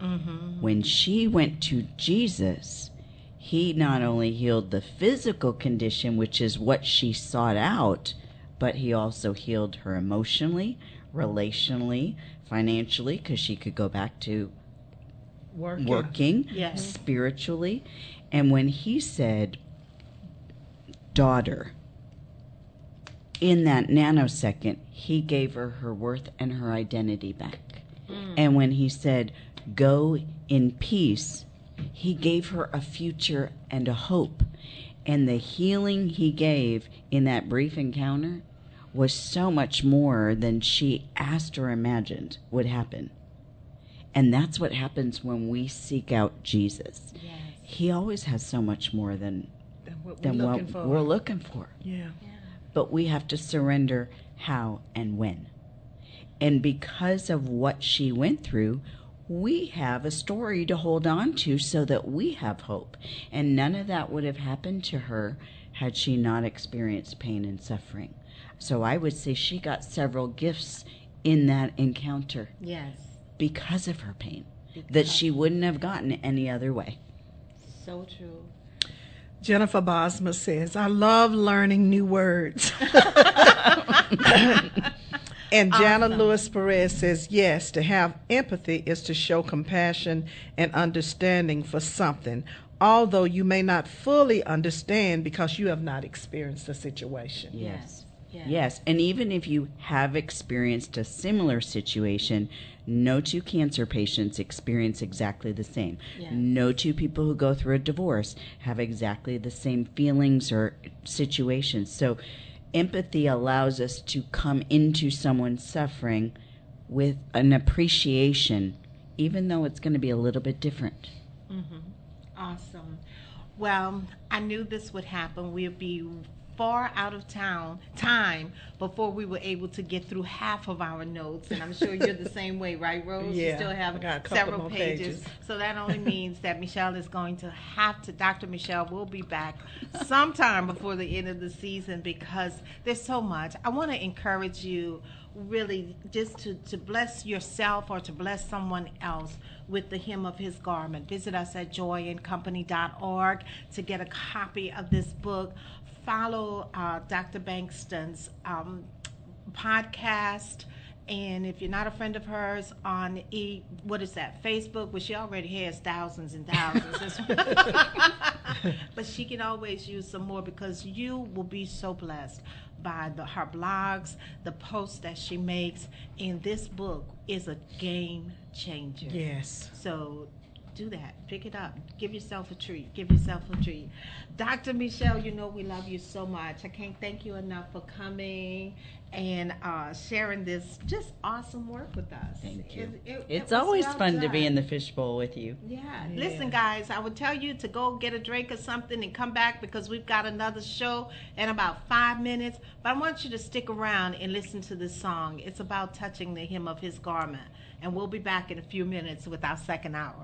Mm-hmm. When she went to Jesus, he not only healed the physical condition, which is what she sought out, but he also healed her emotionally, relationally, financially, because she could go back to working, working yes. spiritually. And when he said, daughter, in that nanosecond, he gave her her worth and her identity back. Mm. And when he said, go in peace, he gave her a future and a hope. And the healing he gave in that brief encounter was so much more than she asked or imagined would happen. And that's what happens when we seek out Jesus. Yes. He always has so much more than, than what, we're, than looking what we're looking for. Yeah. yeah. But we have to surrender how and when. And because of what she went through, we have a story to hold on to so that we have hope. And none of that would have happened to her had she not experienced pain and suffering. So I would say she got several gifts in that encounter. Yes. Because of her pain, because that she wouldn't have gotten any other way. So true. Jennifer Bosma says, I love learning new words. And Jana awesome. Lewis Perez says, yes, to have empathy is to show compassion and understanding for something, although you may not fully understand because you have not experienced the situation. Yes. Yes. yes. And even if you have experienced a similar situation, no two cancer patients experience exactly the same. Yes. No two people who go through a divorce have exactly the same feelings or situations. So empathy allows us to come into someone's suffering with an appreciation, even though it's going to be a little bit different. Mm-hmm. Awesome. Well, I knew this would happen. We'll be far out of town time before we were able to get through half of our notes. And I'm sure you're the same way, right, Rose? Yeah, you still have several pages. pages. So that only means that Michelle is going to have to, Doctor Michelle will be back sometime before the end of the season, because there's so much. I want to encourage you really just to, to bless yourself or to bless someone else with the Hymn of His Garment. Visit us at joy and company dot org to get a copy of this book. Follow uh, Doctor Bankston's um, podcast, and if you're not a friend of hers on e what is that Facebook, which she already has thousands and thousands, but she can always use some more, because you will be so blessed by the, her blogs, the posts that she makes, and this book is a game changer. Yes. So. Do that. Pick it up. Give yourself a treat. Give yourself a treat. Doctor Michelle, you know we love you so much. I can't thank you enough for coming and uh, sharing this just awesome work with us. Thank you. It, it, it's it always well fun done. to be in the fishbowl with you. Yeah. yeah. Listen, guys, I would tell you to go get a drink or something and come back, because we've got another show in about five minutes. But I want you to stick around and listen to this song. It's about touching the hem of his garment. And we'll be back in a few minutes with our second hour.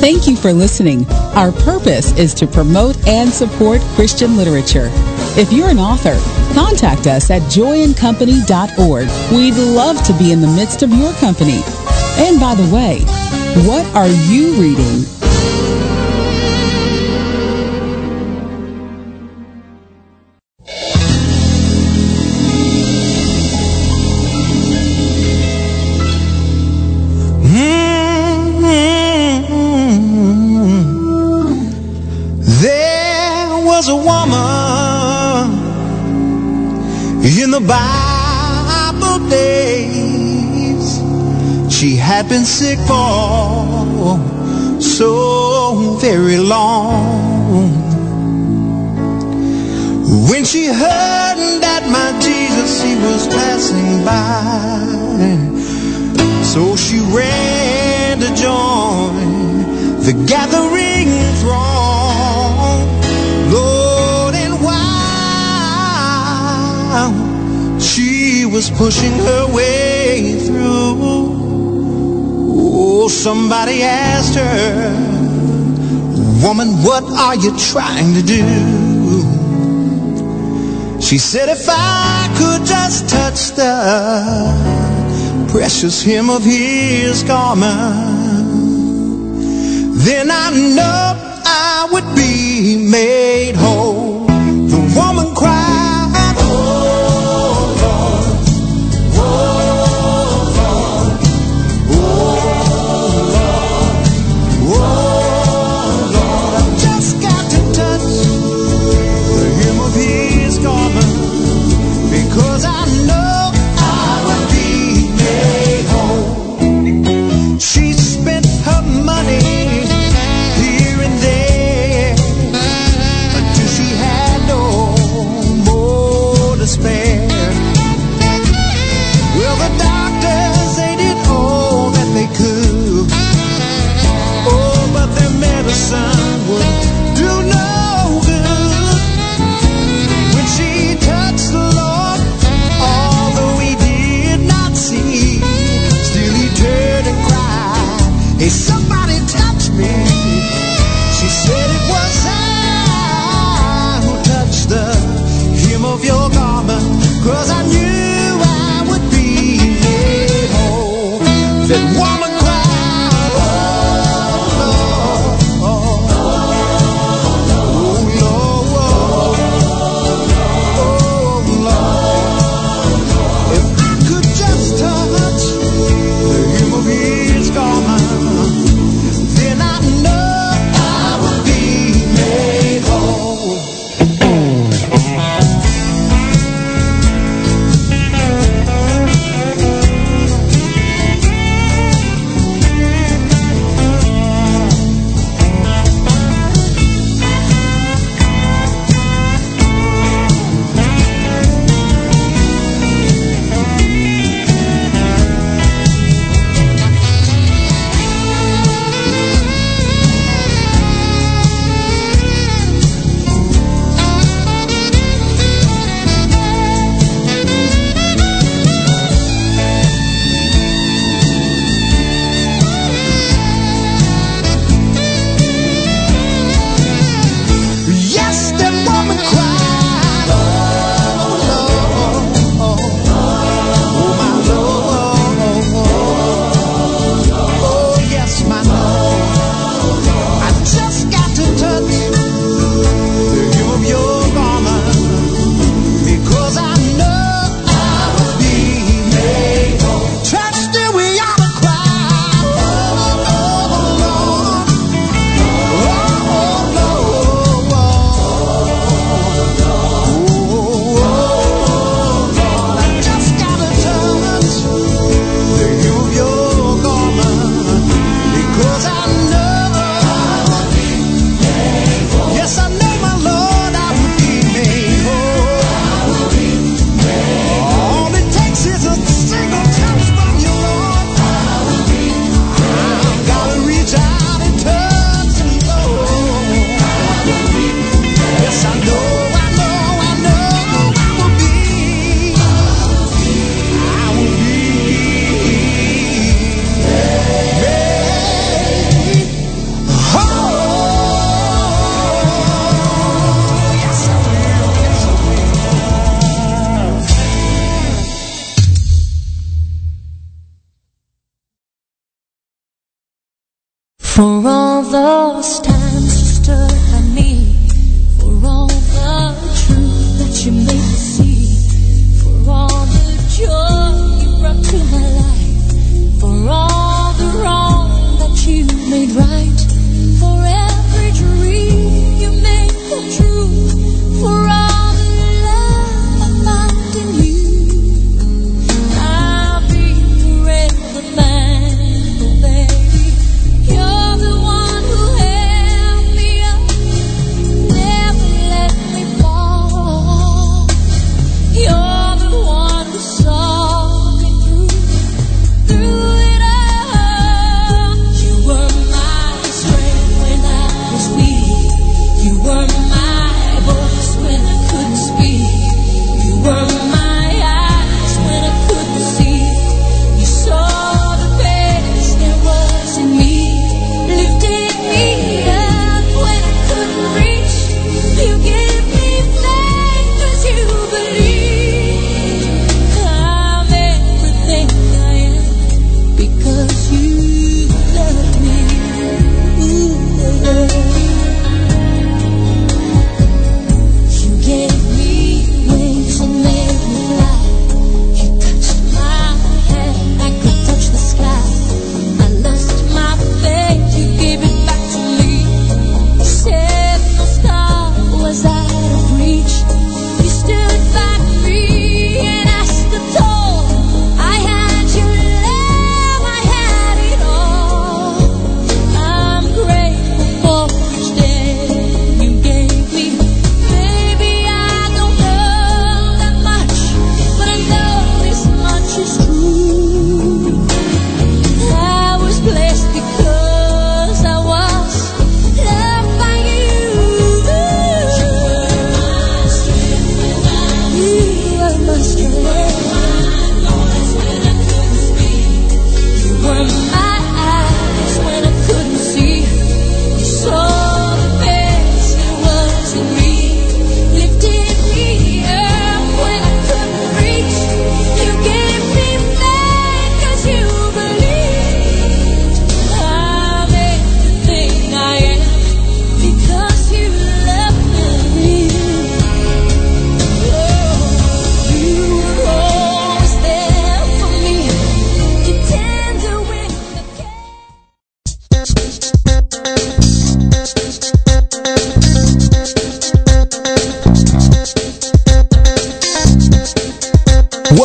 Thank you for listening. Our purpose is to promote and support Christian literature. If you're an author, contact us at joy and company dot org. We'd love to be in the midst of your company. And by the way, what are you reading? Bible days, she had been sick for so very long. When she heard that my Jesus, he was passing by, so she ran to join the gathering throng. Lord, and why? She was pushing her way way through. Oh, somebody asked her, woman, what are you trying to do? She said, if I could just touch the precious hem of his garment, then I know I would be made whole. The woman cried, oh Lord, oh Lord, oh Lord, oh Lord, I've just got to touch the hem of his garment, because I know I will be made whole. She spent her money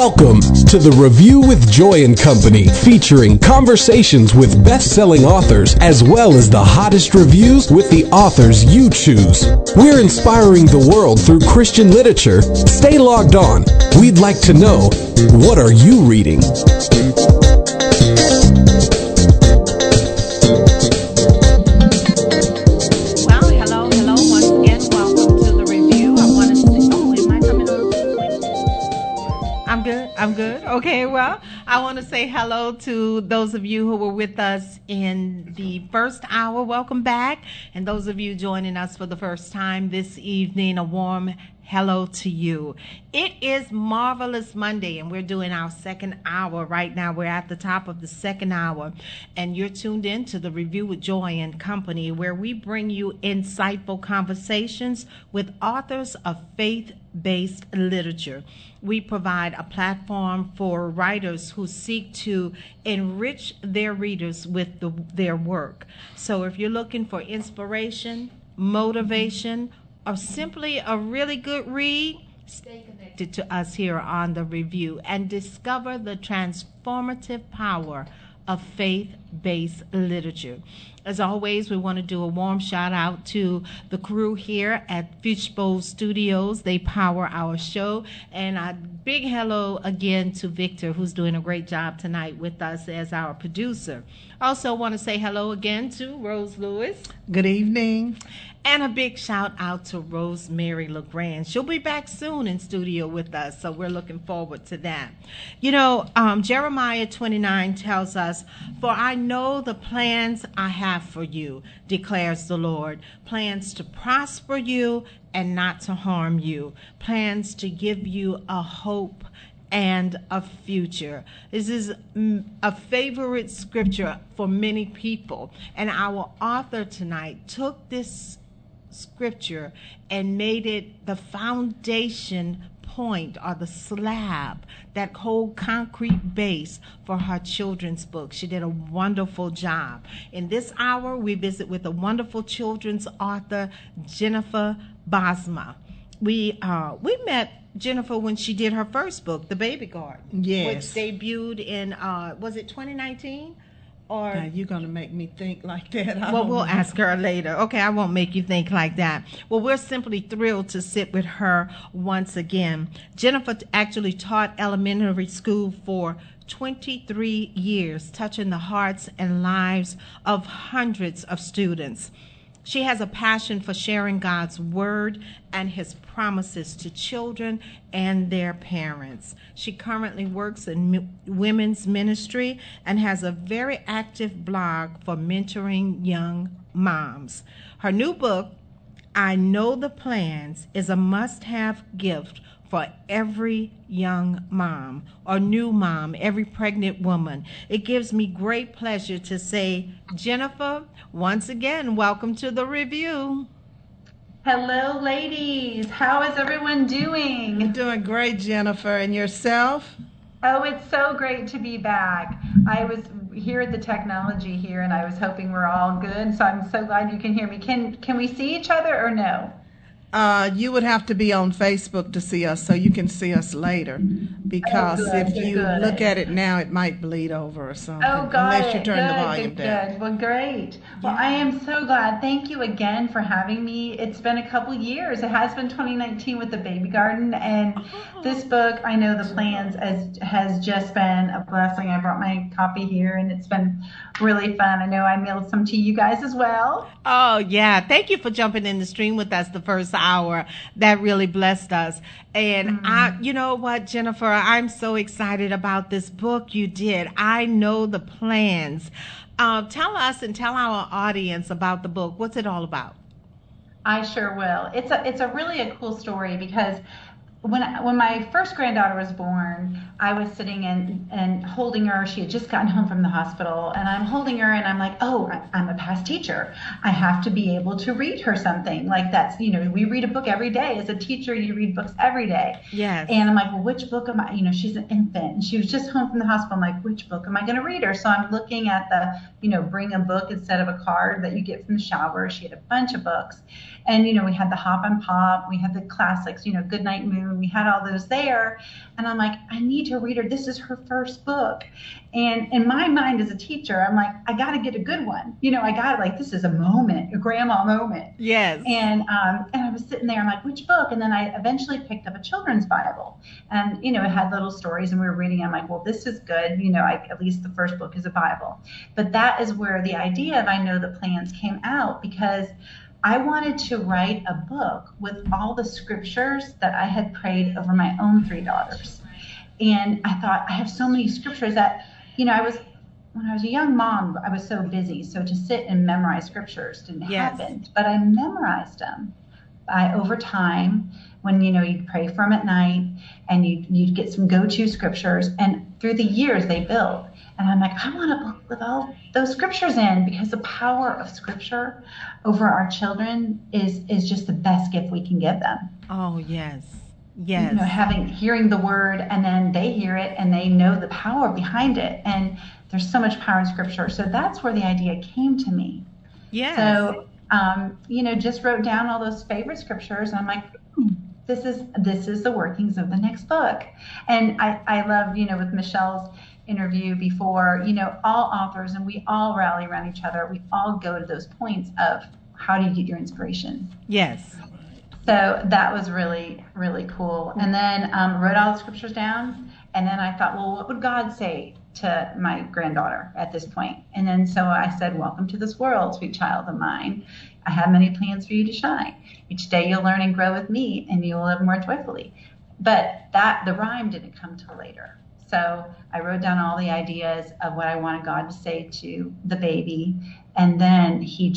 Welcome to The Review with Joy and Company, featuring conversations with best-selling authors as well as the hottest reviews with the authors you choose. We're inspiring the world through Christian literature. Stay logged on. We'd like to know, what are you reading? I'm good. Okay, well, I want to say hello to those of you who were with us in the first hour. Welcome back. And those of you joining us for the first time this evening, a warm hello to you. It is Marvelous Monday, and we're doing our second hour right now. We're at the top of the second hour, and you're tuned in to The Review with Joy and Company, where we bring you insightful conversations with authors of faith-based literature. We provide a platform for writers who seek to enrich their readers with the, their work. So if you're looking for inspiration, motivation, or simply a really good read, stay connected to us here on The Review and discover the transformative power of faith-based literature. As always, we want to do a warm shout out to the crew here at Fishbowl Studios. They power our show. And a big hello again to Victor, who's doing a great job tonight with us as our producer. Also want to say hello again to Rose Lewis. Good evening. And a big shout out to Rosemary LeGrand. She'll be back soon in studio with us, so we're looking forward to that. You know, um, Jeremiah twenty-nine tells us, "For I know the plans I have for you, declares the Lord, plans to prosper you and not to harm you, plans to give you a hope and a future." This is a favorite scripture for many people, and our author tonight took this scripture and made it the foundation point, or the slab, that whole concrete base for her children's book. She did a wonderful job. In this hour, we visit with a wonderful children's author, Jennifer Bosma. We uh, we met Jennifer when she did her first book, The Baby Garden, yes, which debuted in uh, was it twenty nineteen? Or now you're gonna make me think like that. I well, we'll know. Ask her later. Okay, I won't make you think like that. Well, we're simply thrilled to sit with her once again. Jennifer actually taught elementary school for twenty-three years, touching the hearts and lives of hundreds of students. She has a passion for sharing God's word and his promises to children and their parents. She currently works in women's ministry and has a very active blog for mentoring young moms. Her new book, I Know the Plans, is a must-have gift for every young mom or new mom, every pregnant woman. It gives me great pleasure to say, Jennifer, once again, welcome to The Review. Hello, ladies. How is everyone doing? You're doing great, Jennifer. And yourself? Oh, it's so great to be back. I was here at the technology here, and I was hoping we're all good, so I'm so glad you can hear me. Can, can we see each other or no? Uh, you would have to be on Facebook to see us, so you can see us later, because oh, good, if you good. look at it now, it might bleed over or something, oh, got unless it. you turn good, the volume good, down. Good. Well, great. Well, yeah. I am so glad. Thank you again for having me. It's been a couple years. It has been twenty nineteen with The Baby Garden, and oh. this book, I Know the Plans, as, has just been a blessing. I brought my copy here, and it's been really fun. I know I mailed some to you guys as well. Oh, yeah. Thank you for jumping in the stream with us the first hour. That really blessed us. And mm-hmm. I, you know what, Jennifer, I'm so excited about this book you did, I Know the Plans. Uh, tell us and tell our audience about the book. What's it all about? I sure will. It's a, it's a really a cool story, because When when my first granddaughter was born, I was sitting and, and holding her. She had just gotten home from the hospital, and I'm holding her, and I'm like, oh, I'm a past teacher. I have to be able to read her something. Like, that's, you know, we read a book every day. As a teacher, you read books every day. Yes. And I'm like, well, which book am I, you know, she's an infant, and she was just home from the hospital. I'm like, which book am I going to read her? So I'm looking at the, you know, bring a book instead of a card that you get from the shower. She had a bunch of books. And, you know, we had the Hop and Pop. We had the classics, you know, Goodnight Moon. and we had all those there. And I'm like, I need to read her. This is her first book. And in my mind as a teacher, I'm like, I got to get a good one. You know, I got like, this is a moment, a grandma moment. Yes. And, um, and I was sitting there, I'm like, which book? And then I eventually picked up a children's Bible, and, you know, it had little stories and we were reading. I'm like, well, this is good. You know, I, at least the first book is a Bible. But that is where the idea of I Know the Plans came out, because I wanted to write a book with all the scriptures that I had prayed over my own three daughters. And I thought, I have so many scriptures that, you know, I was, when I was a young mom, I was so busy. So to sit and memorize scriptures didn't yes. happen, but I memorized them by over time when, you know, you'd pray for them at night and you'd, you'd get some go-to scriptures, and through the years they build. And I'm like, I want a book with all those scriptures in, because the power of scripture over our children is is just the best gift we can give them. Oh, yes. Yes. You know, having, hearing the word, and then they hear it and they know the power behind it. And there's so much power in scripture. So that's where the idea came to me. Yes. So, um, you know, just wrote down all those favorite scriptures. And I'm like, hmm. This is this is the workings of the next book. And I, I love, you know, with Michelle's interview before, you know, all authors, and we all rally around each other. We all go to those points of how do you get your inspiration? Yes. So that was really, really cool. And then um, wrote all the scriptures down. And then I thought, well, what would God say to my granddaughter at this point? And then so I said, welcome to this world, sweet child of mine. I have many plans for you to shine. Each day you'll learn and grow with me, and you'll live more joyfully. But that the rhyme didn't come till later. So I wrote down all the ideas of what I wanted God to say to the baby. And then he,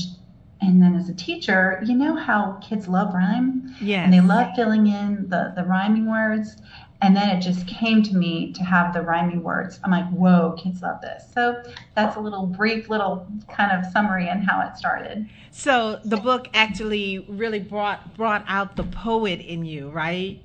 and then as a teacher, you know how kids love rhyme? Yes. And they love filling in the, the rhyming words. And then it just came to me to have the rhyming words. I'm like, whoa, kids love this. So that's a little brief little kind of summary on how it started. So the book actually really brought brought out the poet in you, right?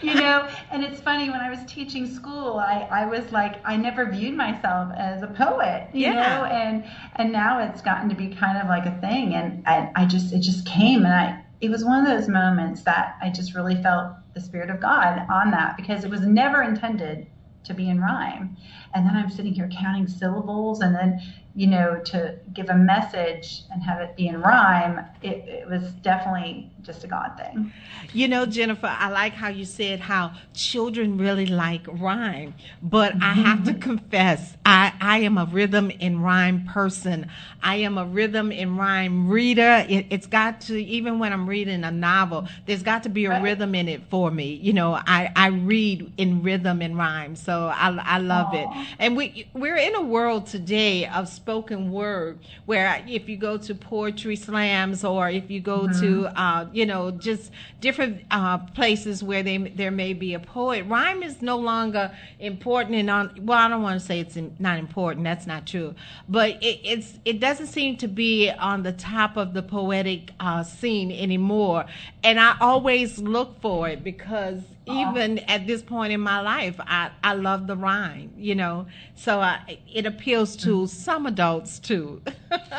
You know, and it's funny, when I was teaching school, I, I was like, I never viewed myself as a poet, you yeah. know, and and now it's gotten to be kind of like a thing. And I, I just, it just came, and I, it was one of those moments that I just really felt the Spirit of God on that, because it was never intended to be in rhyme. And then I'm sitting here counting syllables, and then, you know, to give a message and have it be in rhyme, it, it was definitely just a God thing. You know, Jennifer, I like how you said how children really like rhyme, but mm-hmm. I have to confess, I, I am a rhythm and rhyme person. I am a rhythm and rhyme reader. It, it's got to, even when I'm reading a novel, there's got to be a right. rhythm in it for me. You know, I, I read in rhythm and rhyme, so I, I love Aww. It. And we, we're in a world today of spoken word, where if you go to poetry slams, or if you go mm-hmm. to uh, you know, just different uh, places where they, there may be a poet, rhyme is no longer important. And on, well, I don't want to say it's in, not important. That's not true, but it, it's it doesn't seem to be on the top of the poetic uh, scene anymore. And I always look for it, because Aww. Even at this point in my life, I, I love the rhyme, you know, so I, it appeals to some adults too.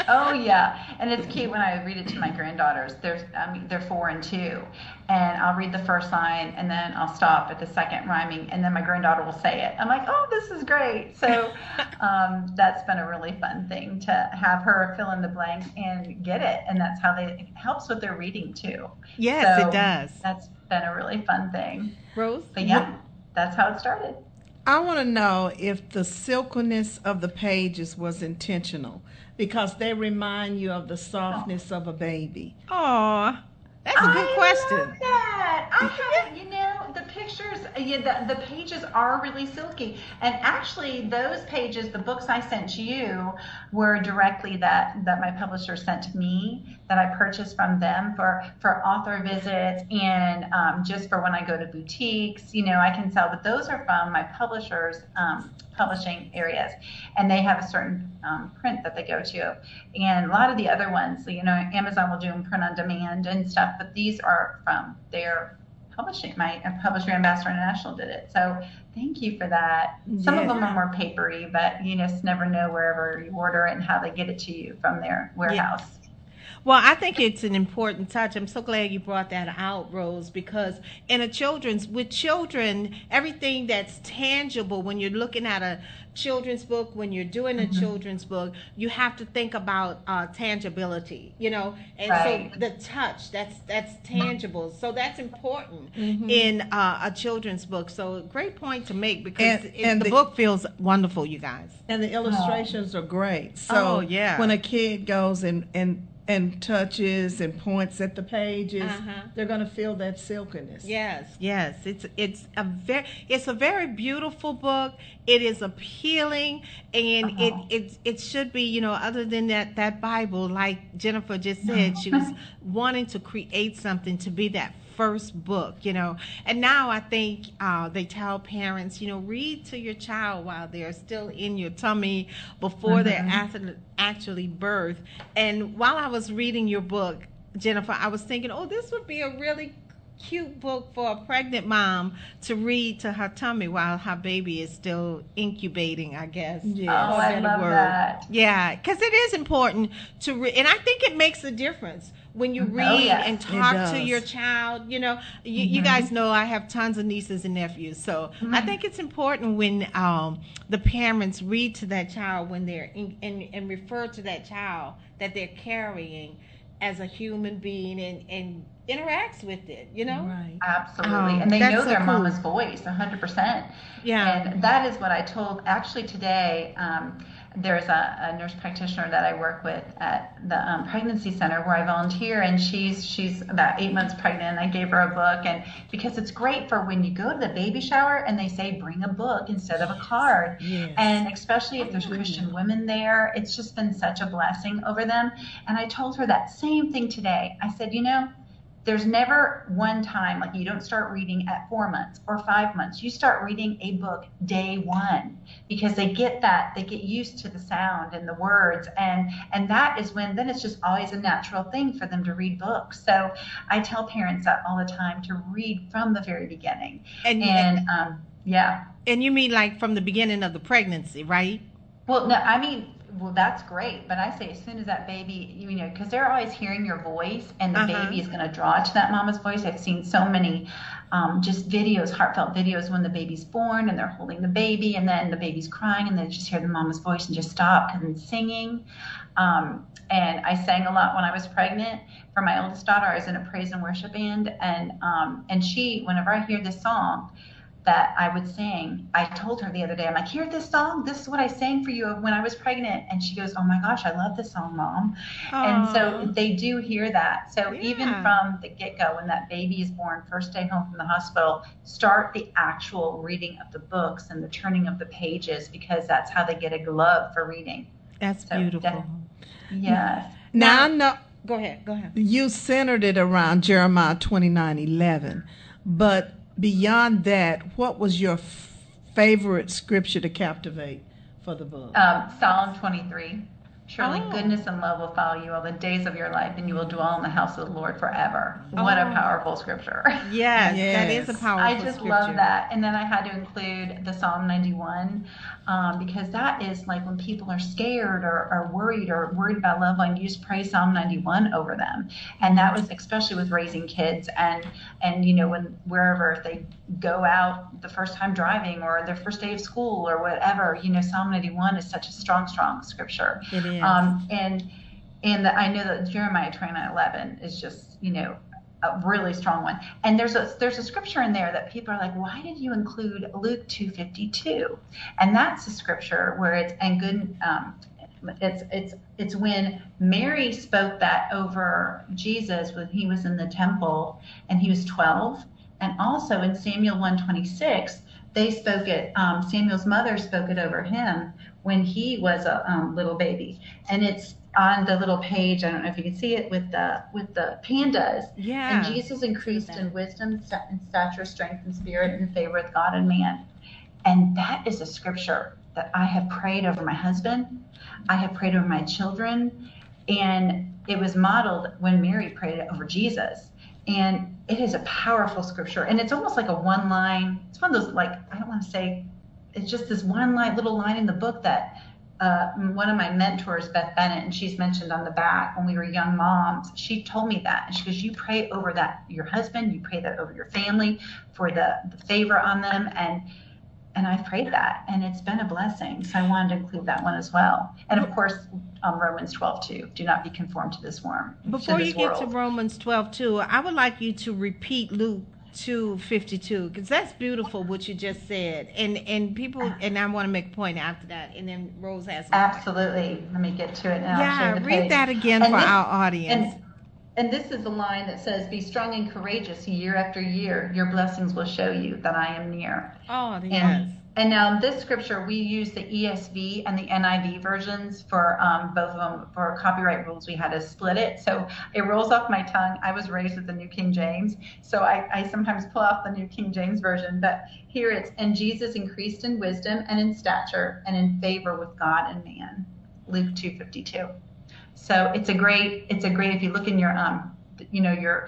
Oh yeah, and it's cute when I read it to my granddaughters. They're I mean, they're four and two, and I'll read the first line, and then I'll stop at the second rhyming, and then my granddaughter will say it. I'm like, oh, this is great. So um, that's been a really fun thing to have her fill in the blank and get it, and that's how they it helps with their reading too. Yes, so it does. That's been a really fun thing, Rose. But yeah, what? That's how it started. I want to know if the silkiness of the pages was intentional, because they remind you of the softness oh. of a baby. Aw, that's a good I question. I love that. I have, you know, the pictures, yeah, the, the pages are really silky. And actually, those pages, the books I sent you, were directly that, that my publisher sent to me, that I purchased from them for, for author visits, and um, just for when I go to boutiques, you know, I can sell. But those are from my publishers, um, publishing areas, and they have a certain um, print that they go to. And a lot of the other ones, you know, Amazon will do them print on demand and stuff, but these are from their publishing. My publisher, Ambassador International, did it. So thank you for that. Some yeah. of them are more papery, but you just never know wherever you order it and how they get it to you from their warehouse. Yeah. Well, I think it's an important touch. I'm so glad you brought that out, Rose, because in a children's, with children, everything that's tangible, when you're looking at a children's book, when you're doing a mm-hmm. children's book, you have to think about uh, tangibility, you know, and right. so the touch, that's that's tangible. So that's important mm-hmm. in uh, a children's book. So great point to make, because and, it, and the, the book feels wonderful, you guys. And the illustrations oh. are great. So oh, yeah. when a kid goes and, and and touches and points at the pages, uh-huh. they're going to feel that silkiness. Yes, yes. It's it's a very it's a very beautiful book. It is appealing, and uh-huh. it, it it should be, you know, other than that that Bible, like Jennifer just said, uh-huh. she was wanting to create something to be that first book, you know. And now I think uh, they tell parents, you know, read to your child while they're still in your tummy, before mm-hmm. they're actually birthed. And while I was reading your book, Jennifer, I was thinking, oh, this would be a really cute book for a pregnant mom to read to her tummy while her baby is still incubating, I guess. Yes. Oh, I love word. that. Yeah, because it is important to read. And I think it makes a difference when you read oh, yes. and talk to your child. You know, you, mm-hmm. you guys know I have tons of nieces and nephews, so mm-hmm. I think it's important when um, the parents read to that child when they're in, and, and refer to that child that they're carrying as a human being, and, and interacts with it, you know? Right. Absolutely. Um, and they know so their cool. mama's voice, one hundred percent. Yeah. And that is what I told, actually today, um, there's a, a nurse practitioner that I work with at the um, pregnancy center where I volunteer, and she's she's about eight months pregnant, and I gave her a book, and because it's great for when you go to the baby shower and they say bring a book instead of a card. Yes. And especially if there's Christian women there, it's just been such a blessing over them. And I told her that same thing today. I said, you know, there's never one time, like you don't start reading at four months or five months. You start reading a book day one, because they get that, they get used to the sound and the words. And, and that is when, then it's just always a natural thing for them to read books. So I tell parents that all the time, to read from the very beginning. And, and um, yeah. And you mean like from the beginning of the pregnancy, right? Well, no, I mean, well, that's great, but I say as soon as that baby, you know, because they're always hearing your voice, and the uh-huh. baby is going to draw to that mama's voice. I've seen so many um, just videos, heartfelt videos, when the baby's born and they're holding the baby, and then the baby's crying, and they just hear the mama's voice and just stop, and then singing. Um, and I sang a lot when I was pregnant. For my oldest daughter, I was in a praise and worship band, and um, and she, whenever I hear this song that I would sing, I told her the other day, I'm like, hear this song? This is what I sang for you when I was pregnant. And she goes, oh my gosh, I love this song, Mom. Aww. And so they do hear that. So yeah. even from the get-go, when that baby is born, first day home from the hospital, start the actual reading of the books and the turning of the pages, because that's how they get a love for reading. That's so beautiful. That, yes. Now, now, no, go ahead, go ahead. You centered it around Jeremiah twenty-nine eleven, but beyond that, what was your f- favorite scripture to captivate for the book? Um, Psalm twenty-three. Surely oh. goodness and love will follow you all the days of your life, and you will dwell in the house of the Lord forever. Oh. What a powerful scripture. Yes, yes, that is a powerful scripture. I just scripture. love that. And then I had to include the Psalm ninety-one, um, because that is like when people are scared or are worried or worried about loved one, you just pray Psalm ninety-one over them. And that was especially with raising kids, and, and you know, when wherever, if they go out the first time driving or their first day of school or whatever, you know, Psalm ninety-one is such a strong, strong scripture. It is. Um, and and the, I know that Jeremiah twenty-nine eleven is just, you know, a really strong one. And there's a there's a scripture in there that people are like, why did you include Luke two fifty-two? And that's a scripture where it's and good. Um, it's it's it's when Mary spoke that over Jesus when he was in the temple and he was twelve, and also in Samuel one twenty-six they spoke it. Um, Samuel's mother spoke it over him when he was a um, little baby, and it's on the little page. I don't know if you can see it with the with the pandas. Yeah. And Jesus increased in wisdom, and stature, strength, and spirit, and favor with God and man. And that is a scripture that I have prayed over my husband. I have prayed over my children, and it was modeled when Mary prayed it over Jesus. And it is a powerful scripture, and it's almost like a one line. It's one of those, like, I don't want to say. It's just this one light, little line in the book that uh, one of my mentors, Beth Bennett, and she's mentioned on the back when we were young moms, she told me that. And she goes, you pray over that, your husband, you pray that over your family for the, the favor on them. And and I've prayed that, and it's been a blessing. So I wanted to include that one as well. And of course, um, Romans twelve two, do not be conformed to this worm. Before you get to Romans twelve two, I would like you to repeat Luke two fifty-two, because that's beautiful what you just said, and and people, and I want to make a point after that, and then Rose has absolutely point. Let me get to it now. Yeah, I'll read page. That again and for this, our audience, and, and this is the line that says, be strong and courageous, year after year your blessings will show you that I am near. Oh yes. And, and now this scripture, we use the E S V and the N I V versions for um, both of them. For copyright rules, we had to split it. So it rolls off my tongue. I was raised with the New King James, so I, I sometimes pull off the New King James version. But here it's, and Jesus increased in wisdom and in stature and in favor with God and man. Luke two fifty-two. So it's a great, it's a great, if you look in your, um, you know, your,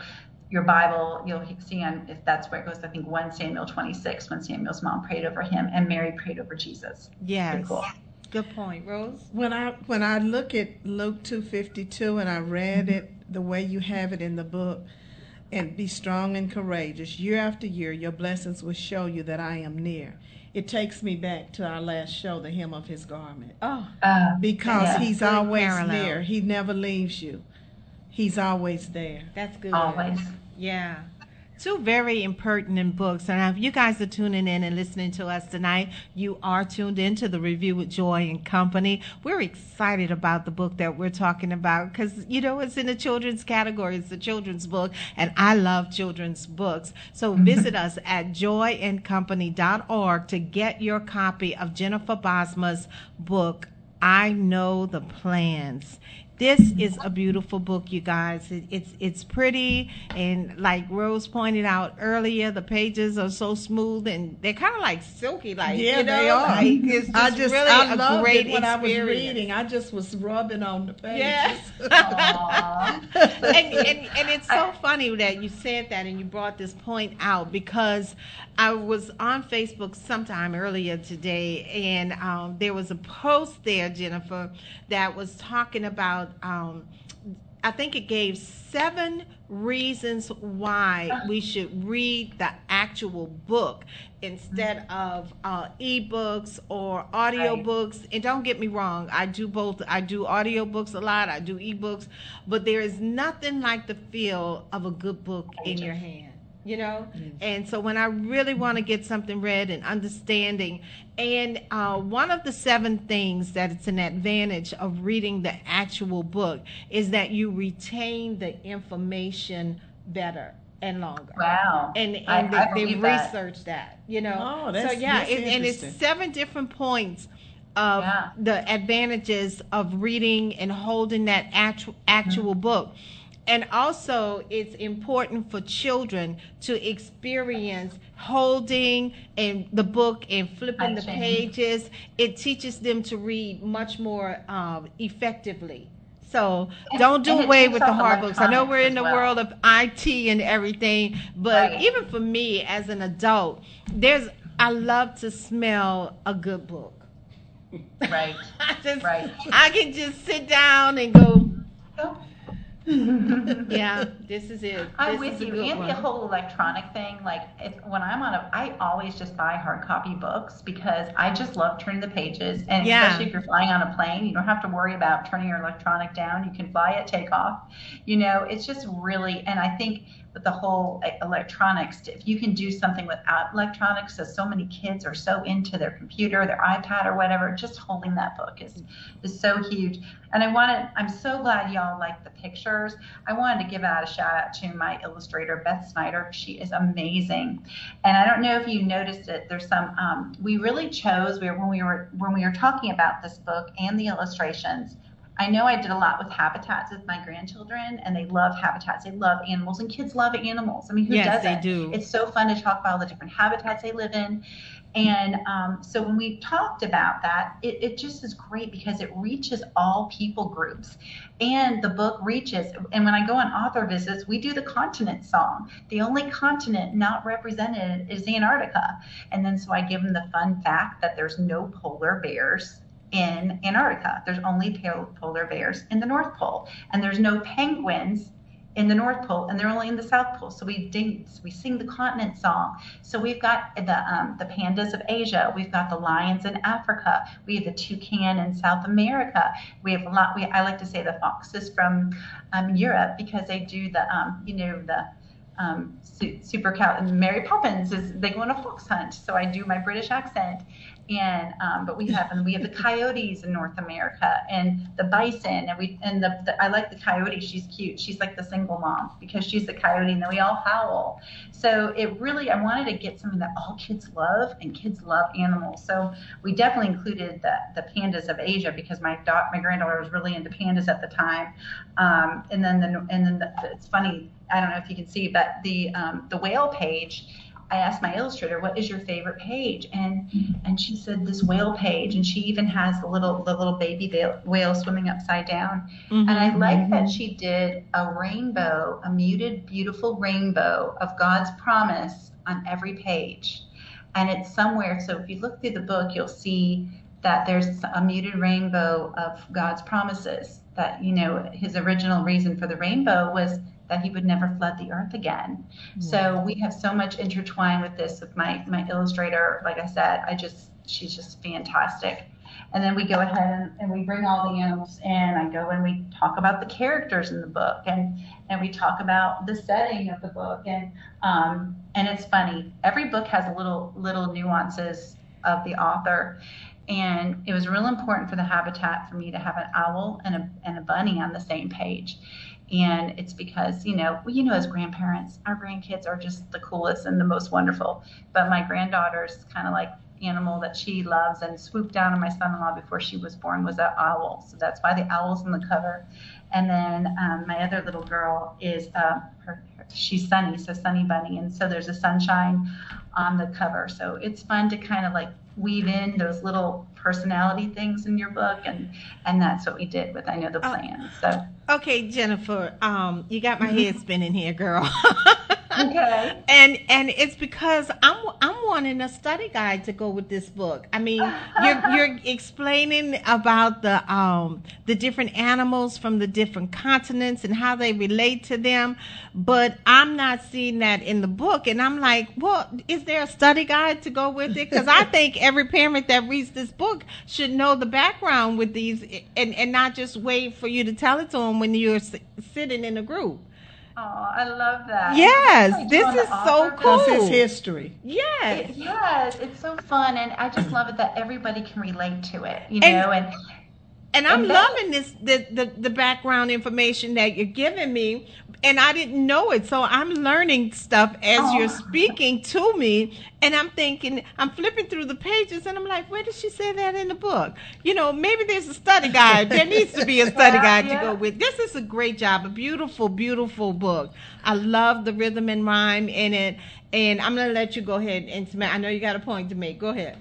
your Bible, you'll see, and if that's where it goes, I think First Samuel twenty-six, when Samuel's mom prayed over him and Mary prayed over Jesus. Yes. Cool. Good point, Rose. When I when I look at Luke two fifty-two and I read mm-hmm. it the way you have it in the book, and be strong and courageous, year after year your blessings will show you that I am near. It takes me back to our last show, The Hymn of His Garment. Oh, uh, because yeah. he's Good always parallel. There. He never leaves you. He's always there. That's good. Always. Yeah. Two very impertinent books. And if you guys are tuning in and listening to us tonight, you are tuned in to The Review with Joy and Company. We're excited about the book that we're talking about because, you know, it's in the children's category. It's a children's book, and I love children's books. So visit us at joy and company dot org to get your copy of Jennifer Bosma's book, I Know the Plans. This is a beautiful book, you guys. It, it's it's pretty, and like Rose pointed out earlier, the pages are so smooth and they're kind of like silky, like yeah, you know, they are. Like, it's just I just really I a loved great it when experience. I was reading. I just was rubbing on the pages. Yes. and, and and it's so funny that you said that and you brought this point out, because I was on Facebook sometime earlier today, and um, there was a post there, Jennifer, that was talking about. Um, I think it gave seven reasons why we should read the actual book instead of uh, ebooks or audiobooks. Right. And don't get me wrong, I do both. I do audiobooks a lot. I do ebooks, but there is nothing like the feel of a good book in your hand. You know, and so when I really want to get something read and understanding, and uh, one of the seven things that it's an advantage of reading the actual book is that you retain the information better and longer. Wow. And, and I, they, I they've that. researched that, you know. Oh, that's, so, yeah, that's it, and it's seven different points of yeah. the advantages of reading and holding that actual, actual mm-hmm. book. And also, it's important for children to experience holding and the book and flipping the pages. It teaches them to read much more um, effectively. So don't do away with the hard books. I know we're in the world of I T and everything, but even for me as an adult, there's I love to smell a good book. Right. I just, right. I can just sit down and go. Oh. Yeah, this is it. I'm this with you. And one. The whole electronic thing, like if, when I'm on a, I always just buy hard copy books because I just love turning the pages. And yeah. especially if you're flying on a plane, you don't have to worry about turning your electronic down. You can fly it, take off. You know, it's just really, and I think with the whole electronics, if you can do something without electronics, so so many kids are so into their computer, their iPad or whatever, just holding that book is, is so huge. And I wanted, I'm so glad y'all like the pictures. I wanted to give out a shout out to my illustrator, Beth Snyder. She is amazing. And I don't know if you noticed it. There's some, um, we really chose we were, when we were, when we were talking about this book and the illustrations, I know I did a lot with habitats with my grandchildren, and they love habitats. They love animals, and kids love animals. I mean, who yes, doesn't? Yes, they do. It's so fun to talk about all the different habitats they live in. And um, so when we talked about that, it, it just is great because it reaches all people groups. And the book reaches, and when I go on author visits, we do the continent song. The only continent not represented is Antarctica. And then so I give them the fun fact that there's no polar bears in Antarctica. There's only polar bears in the North Pole, and there's no penguins in the North Pole, and they're only in the South Pole. So we dance, we sing the continent song. So we've got the um, the pandas of Asia, we've got the lions in Africa, we have the toucan in South America. We have a lot. We I like to say the foxes from um, Europe, because they do the um, you know the um, su- super cow. And Mary Poppins is they go on a fox hunt. So I do my British accent. And um, but we have and we have the coyotes in North America, and the bison, and we and the, the I like the coyote. She's cute. She's like the single mom because she's the coyote, and then we all howl. So it really I wanted to get something that all kids love, and kids love animals. So we definitely included the the pandas of Asia because my daughter, my granddaughter was really into pandas at the time. Um, and then the and then the, it's funny. I don't know if you can see, but the um, the whale page. I asked my illustrator, what is your favorite page? And and she said, this whale page. And she even has the little the little baby whale, whale swimming upside down. Mm-hmm. And I like mm-hmm. that she did a rainbow, a muted, beautiful rainbow of God's promise on every page. And it's somewhere. So if you look through the book, you'll see that there's a muted rainbow of God's promises. That, you know, his original reason for the rainbow was that he would never flood the earth again. Mm-hmm. So we have so much intertwined with this, with my, my illustrator. Like I said, I just, she's just fantastic. And then we go ahead and, and we bring all the animals in. I go and we talk about the characters in the book, and, and we talk about the setting of the book. And, um, and it's funny, every book has little, little nuances of the author. And it was real important for the habitat for me to have an owl and a, and a bunny on the same page. And it's because, you know, well, you know, as grandparents, our grandkids are just the coolest and the most wonderful. But my granddaughter's kind of like animal that she loves and swooped down on my son-in-law before she was born was an owl. So that's why the owl's on the cover. And then um, my other little girl is, uh, her, her, she's Sunny, so Sunny Bunny. And so there's a sunshine on the cover. So it's fun to kind of like weave in those little personality things in your book, and and that's what we did with I Know the Plans. So okay, Jennifer, um you got my head spinning here, girl. Okay. And and it's because I'm I'm wanting a study guide to go with this book. I mean, you're you're explaining about the um the different animals from the different continents and how they relate to them, but I'm not seeing that in the book. And I'm like, well, is there a study guide to go with it? Because I think every parent that reads this book should know the background with these, and and not just wait for you to tell it to them when you're s- sitting in a group. Oh, I love that. Yes, like this is so cool. This is history. Yes. It, yes, it's so fun, and I just love it that everybody can relate to it, you and, know. And and I'm and that, loving this the, the the background information that you're giving me, and I didn't know it, so I'm learning stuff as oh. you're speaking to me, and I'm thinking, I'm flipping through the pages, and I'm like, where did she say that in the book? You know, maybe there's a study guide. There needs to be a study guide yeah, yeah. to go with. This is a great job, a beautiful, beautiful book. I love the rhythm and rhyme in it, and I'm going to let you go ahead and, I know you got a point to make. Go ahead.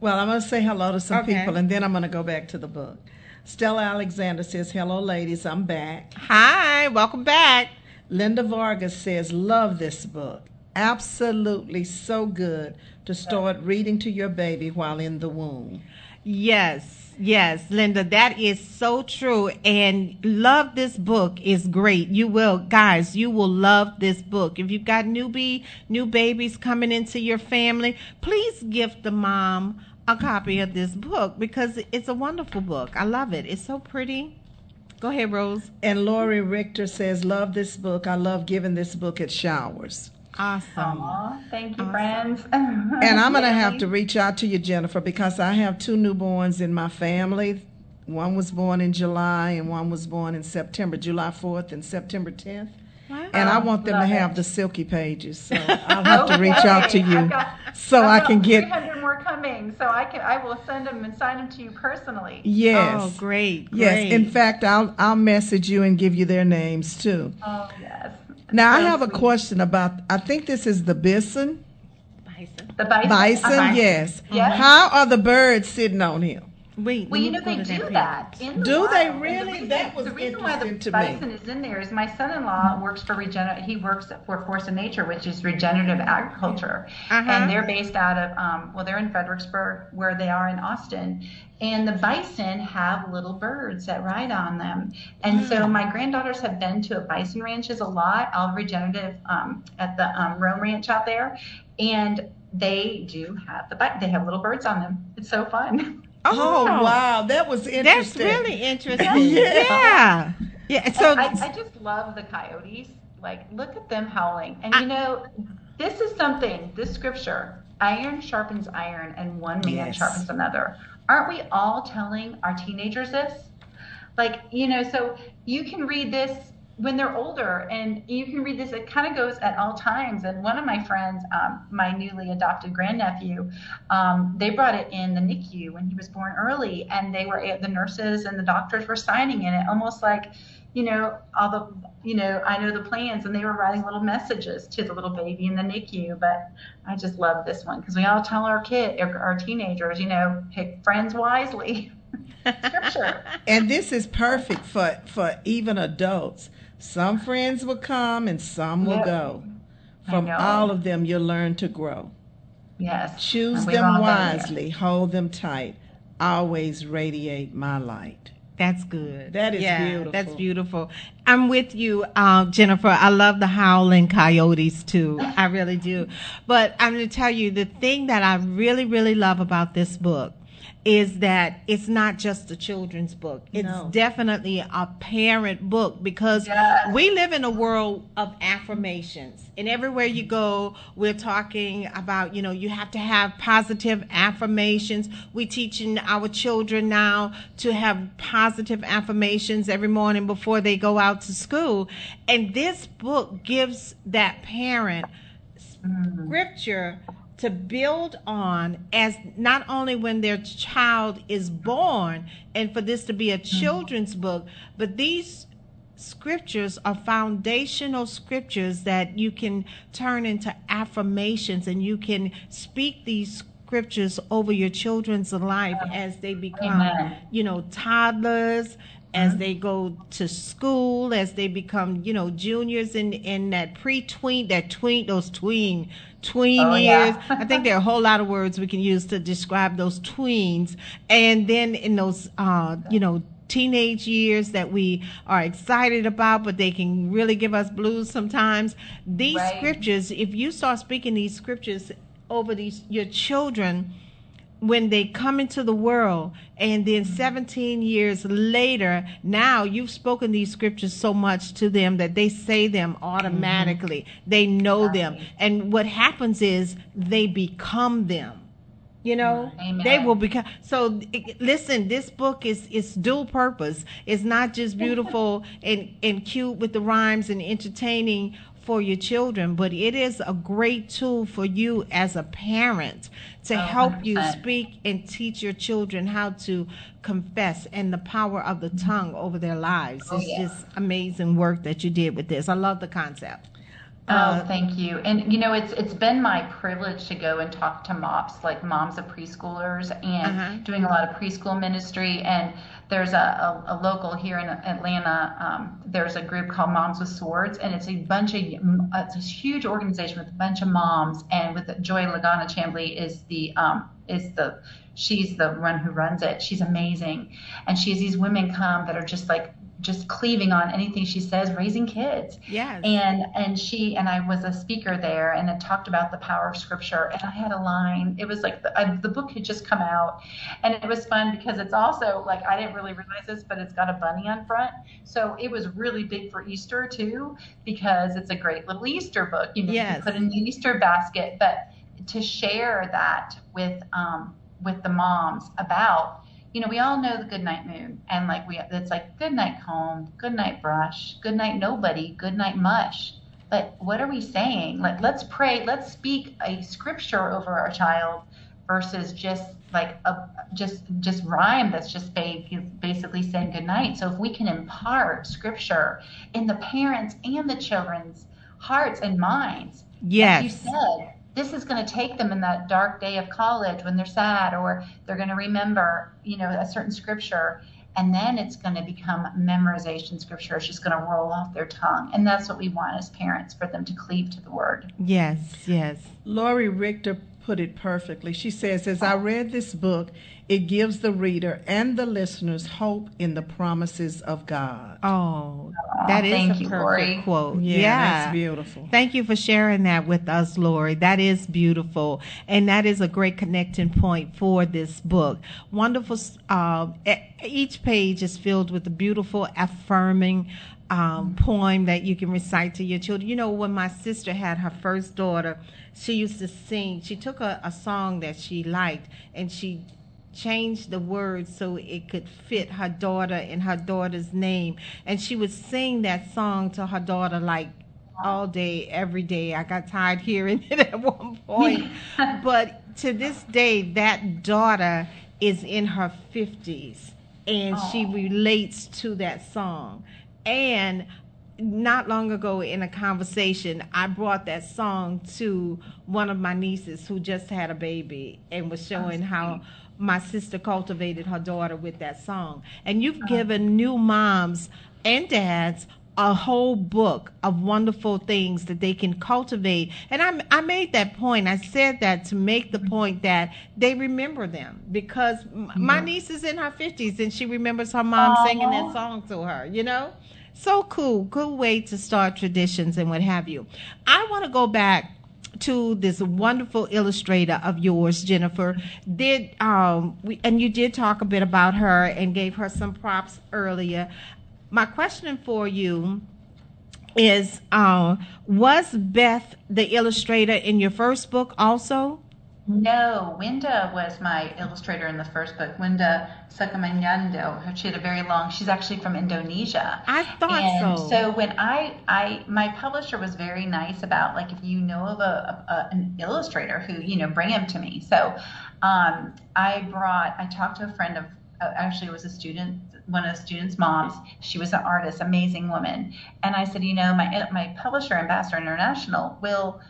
Well, I'm going to say hello to some okay. people, and then I'm going to go back to the book. Stella Alexander says, hello, ladies, I'm back. Hi, welcome back. Linda Vargas says, love this book. Absolutely so good to start reading to your baby while in the womb. Yes, yes, Linda, that is so true. And love this book is great. You will, guys, you will love this book. If you've got newbie, new babies coming into your family, please gift the mom a copy of this book because it's a wonderful book. I love it. It's so pretty. Go ahead, Rose. And Lori Richter says, love this book. I love giving this book at showers. Awesome. Aww, thank you, awesome. Friends. And I'm going to have to reach out to you, Jennifer, because I have two newborns in my family. One was born in July and one was born in September, July fourth and September tenth. Wow. And I want them Love to have it. The silky pages, so I'll have okay. to reach out to you, got, so I, I can get three hundred more coming. So I can, I will send them and sign them to you personally. Yes. Oh, great. great. Yes. In fact, I'll I'll message you and give you their names too. Oh yes. Now That's I have sweet. a question about. I think this is the bison. Bison. The bison. Bison. Uh-huh. Yes. Yes. How are the birds sitting on him? Wait, well, you know, they do that. In the do wild. They really? The reason, that was the reason why the bison me. Is in there is my son-in-law works for regener. He works for Force of Nature, which is regenerative agriculture, uh-huh. and they're based out of um, well, they're in Fredericksburg, where they are in Austin, and the bison have little birds that ride on them, and mm. so my granddaughters have been to a bison ranches a lot, all regenerative um, at the um, Rome Ranch out there, and they do have the they have little birds on them. It's so fun. Oh, oh wow, that was interesting. That's really interesting. yeah. Yeah. So I, I just love the coyotes. Like, look at them howling. And I, you know, this is something, this scripture, iron sharpens iron and one man yes. sharpens another. Aren't we all telling our teenagers this? Like, you know, so you can read this when they're older, and you can read this, it kind of goes at all times. And one of my friends, um, my newly adopted grandnephew, um, they brought it in the NICU when he was born early, and they were, the nurses and the doctors were signing in it, almost like, you know, all the, you know, I Know the Plans, and they were writing little messages to the little baby in the NICU. But I just love this one, because we all tell our kid, our teenagers, you know, pick friends wisely. Scripture. And this is perfect for, for even adults. Some friends will come and some will yep. go. From all of them, you'll learn to grow. Yes. Choose them wisely. Hold them tight. Always radiate my light. That's good. That is yeah, beautiful. That's beautiful. I'm with you, uh, Jennifer. I love the howling coyotes, too. I really do. But I'm going to tell you, the thing that I really, really love about this book is that it's not just a children's book. It's no. definitely a parent book, because yes. we live in a world of affirmations. And everywhere you go, we're talking about, you know, you have to have positive affirmations. We're teaching our children now to have positive affirmations every morning before they go out to school. And this book gives that parent scripture to build on, as not only when their child is born, and for this to be a children's book, but these scriptures are foundational scriptures that you can turn into affirmations, and you can speak these scriptures over your children's life as they become, Amen. you know, toddlers, as they go to school, as they become, you know, juniors in, in that pre-tween, that tween, those tween, tween oh, years. Yeah. I think there are a whole lot of words we can use to describe those tweens. And then in those, uh, you know, teenage years that we are excited about, but they can really give us blues sometimes. These right. scriptures, if you start speaking these scriptures over these your children, when they come into the world, and then seventeen years later, now you've spoken these scriptures so much to them that they say them automatically. Mm-hmm. They know right. them. And what happens is they become them. You know, Amen. They will become. So listen, this book is it's dual purpose. It's not just beautiful and, and cute with the rhymes and entertaining for your children, but it is a great tool for you as a parent to help you speak and teach your children how to confess, and the power of the tongue over their lives. Oh, it's yeah. just amazing work that you did with this. I love the concept. Oh, uh, thank you. And, you know, it's it's been my privilege to go and talk to mops, like moms of preschoolers, and uh-huh. doing a lot of preschool ministry. And there's a, a, a local here in Atlanta, um, there's a group called Moms with Swords, and it's a bunch of, it's a huge organization with a bunch of moms, and with Joy Chambly is the, um, is the, she's the one who runs it. She's amazing. And she has these women come that are just like, just cleaving on anything she says, raising kids. Yes. And and she and I was a speaker there, and it talked about the power of scripture. And I had a line. It was like the, I, the book had just come out, and it was fun because it's also like, I didn't really realize this, but it's got a bunny on front. So it was really big for Easter too, because it's a great little Easter book. You know, yes. you can put in the Easter basket. But to share that with um with the moms about, you know, we all know the good night moon, and like we, it's like good night comb, good night brush, good night nobody, good night mush. But what are we saying? Like, let's pray, let's speak a scripture over our child versus just like a just just rhyme that's just basically saying good night. So if we can impart scripture in the parents' and the children's hearts and minds, yes, as you said, this is going to take them in that dark day of college when they're sad, or they're going to remember, you know, a certain scripture, and then it's going to become memorization scripture. It's just going to roll off their tongue. And that's what we want as parents, for them to cleave to the word. Yes, yes. Lori Richter put it perfectly. She says, as I read this book, it gives the reader and the listeners hope in the promises of God. Oh, that oh, is a you, perfect Lori. Quote. Yeah, yeah, that's beautiful. Thank you for sharing that with us, Lori. That is beautiful. And that is a great connecting point for this book. Wonderful. Uh, each page is filled with a beautiful, affirming Um, poem that you can recite to your children. You know, when my sister had her first daughter, she used to sing. She took a, a song that she liked, and she changed the words so it could fit her daughter and her daughter's name. And she would sing that song to her daughter, like, all day, every day. I got tired hearing it at one point. But to this day, that daughter is in her fifties, and oh. she relates to that song. And not long ago in a conversation, I brought that song to one of my nieces who just had a baby, and was showing how my sister cultivated her daughter with that song. And you've given new moms and dads a whole book of wonderful things that they can cultivate. And I, I made that point. I said that to make the point that they remember them, because my niece is in her fifties and she remembers her mom Aww. Singing that song to her, you know? So cool. Good way to start traditions and what have you. I want to go back to this wonderful illustrator of yours, Jennifer. Did um, we, and you did talk a bit about her and gave her some props earlier. My question for you is, uh, was Beth the illustrator in your first book also? No, Winda was my illustrator in the first book. Winda Sakamanyando. She had a very long, she's actually from Indonesia. I thought and so. So when I, I, my publisher was very nice about, like, if you know of a, a an illustrator who, you know, bring him to me. So um, I brought, I talked to a friend of, actually it was a student, one of the students' moms. She was an artist, amazing woman. And I said, you know, my my publisher, Ambassador International, will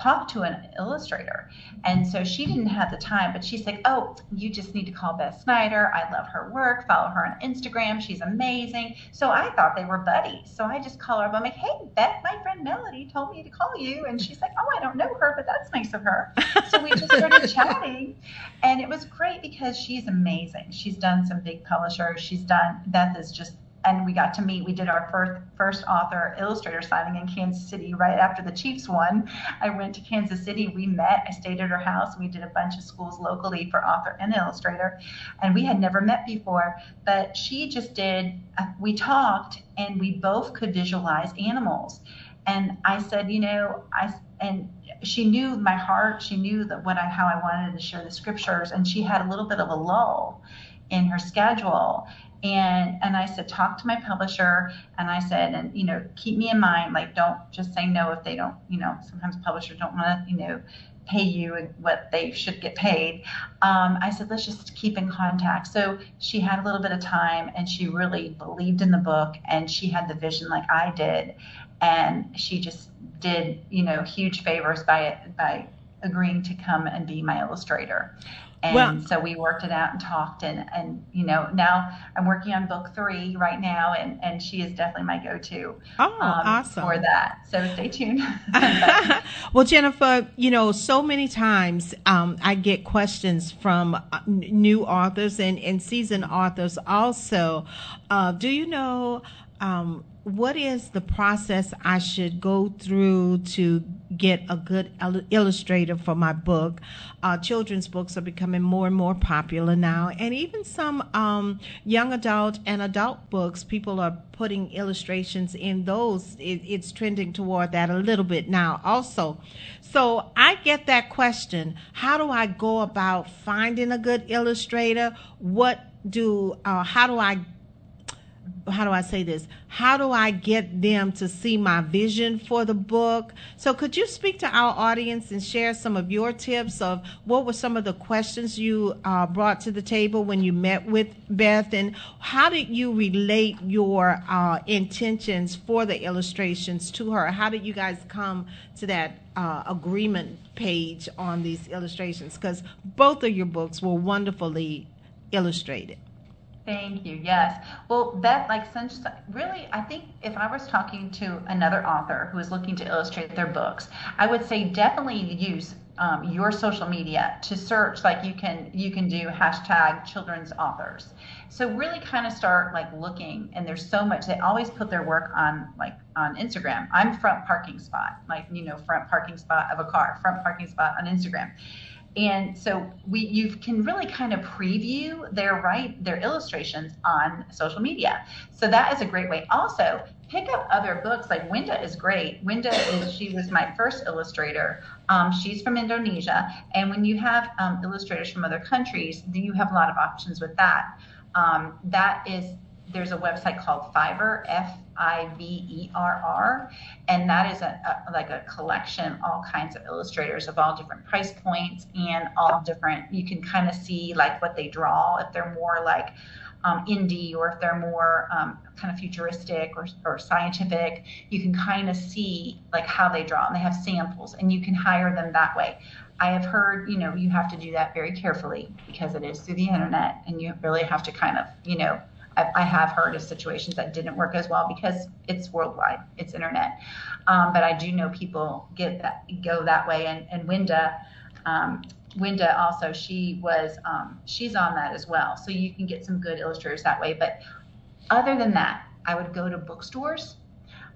talk to an illustrator. And so she didn't have the time, but she's like, oh, you just need to call Beth Snyder. I love her work. Follow her on Instagram. She's amazing. So I thought they were buddies. So I just call her up. I'm like, hey, Beth, my friend Melody told me to call you. And she's like, oh, I don't know her, but that's nice of her. So we just started chatting. And it was great because she's amazing. She's done some big publishers. She's done, Beth is just, and we got to meet. We did our first first author illustrator signing in Kansas City right after the Chiefs won. I went to Kansas City. We met. I stayed at her house. We did a bunch of schools locally for author and illustrator. And we had never met before. But she just did. Uh, we talked, and we both could visualize animals. And I said, you know, I and she knew my heart. She knew that what I how I wanted to share the scriptures. And she had a little bit of a lull in her schedule. And and I said, talk to my publisher. And I said, and, you know, keep me in mind, like, don't just say no if they don't, you know, sometimes publishers don't want to, you know, pay you what they should get paid. Um, I said, let's just keep in contact. So she had a little bit of time, and she really believed in the book, and she had the vision like I did. And she just did, you know, huge favors by by agreeing to come and be my illustrator. And well, so we worked it out and talked, and, and, you know, now I'm working on book three right now, and, and she is definitely my go-to oh, um, awesome. For that. So stay tuned. Well, Jennifer, you know, so many times um, I get questions from uh, new authors and, and seasoned authors also. Uh, do you know um, what is the process I should go through to get a good illustrator for my book? Uh, children's books are becoming more and more popular now. And even some um, young adult and adult books, people are putting illustrations in those. It, it's trending toward that a little bit now also. So I get that question. How do I go about finding a good illustrator? What do, uh, how do I how do I say this? How do I get them to see my vision for the book? So could you speak to our audience and share some of your tips of what were some of the questions you uh, brought to the table when you met with Beth, and how did you relate your uh, intentions for the illustrations to her? How did you guys come to that uh, agreement page on these illustrations? Because both of your books were wonderfully illustrated. Thank you. Yes. Well, Beth, like, since really, I think if I was talking to another author who is looking to illustrate their books, I would say definitely use um, your social media to search. Like, you can you can do hashtag children's authors. So really kind of start like looking, and there's so much. They always put their work on like on Instagram. I'm front parking spot, like, you know, front parking spot of a car, front parking spot on Instagram. And so we, you can really kind of preview their right their illustrations on social media. So that is a great way. Also, pick up other books. Like Winda is great. Winda is she was my first illustrator. Um, she's from Indonesia, and when you have um, illustrators from other countries, you have a lot of options with that. Um, that is there's a website called Fiverr, F I V E R R, and that is a, a like a collection, all kinds of illustrators of all different price points and all different, you can kind of see like what they draw, if they're more like um, indie or if they're more um, kind of futuristic or, or scientific. You can kind of see like how they draw, and they have samples, and you can hire them that way. I have heard, you know, you have to do that very carefully because it is through the internet, and you really have to kind of, you know, I have heard of situations that didn't work as well because it's worldwide, it's internet. Um, but I do know people get that, go that way. And, and Winda, um, Winda also, she was, um, she's on that as well. So you can get some good illustrators that way. But other than that, I would go to bookstores.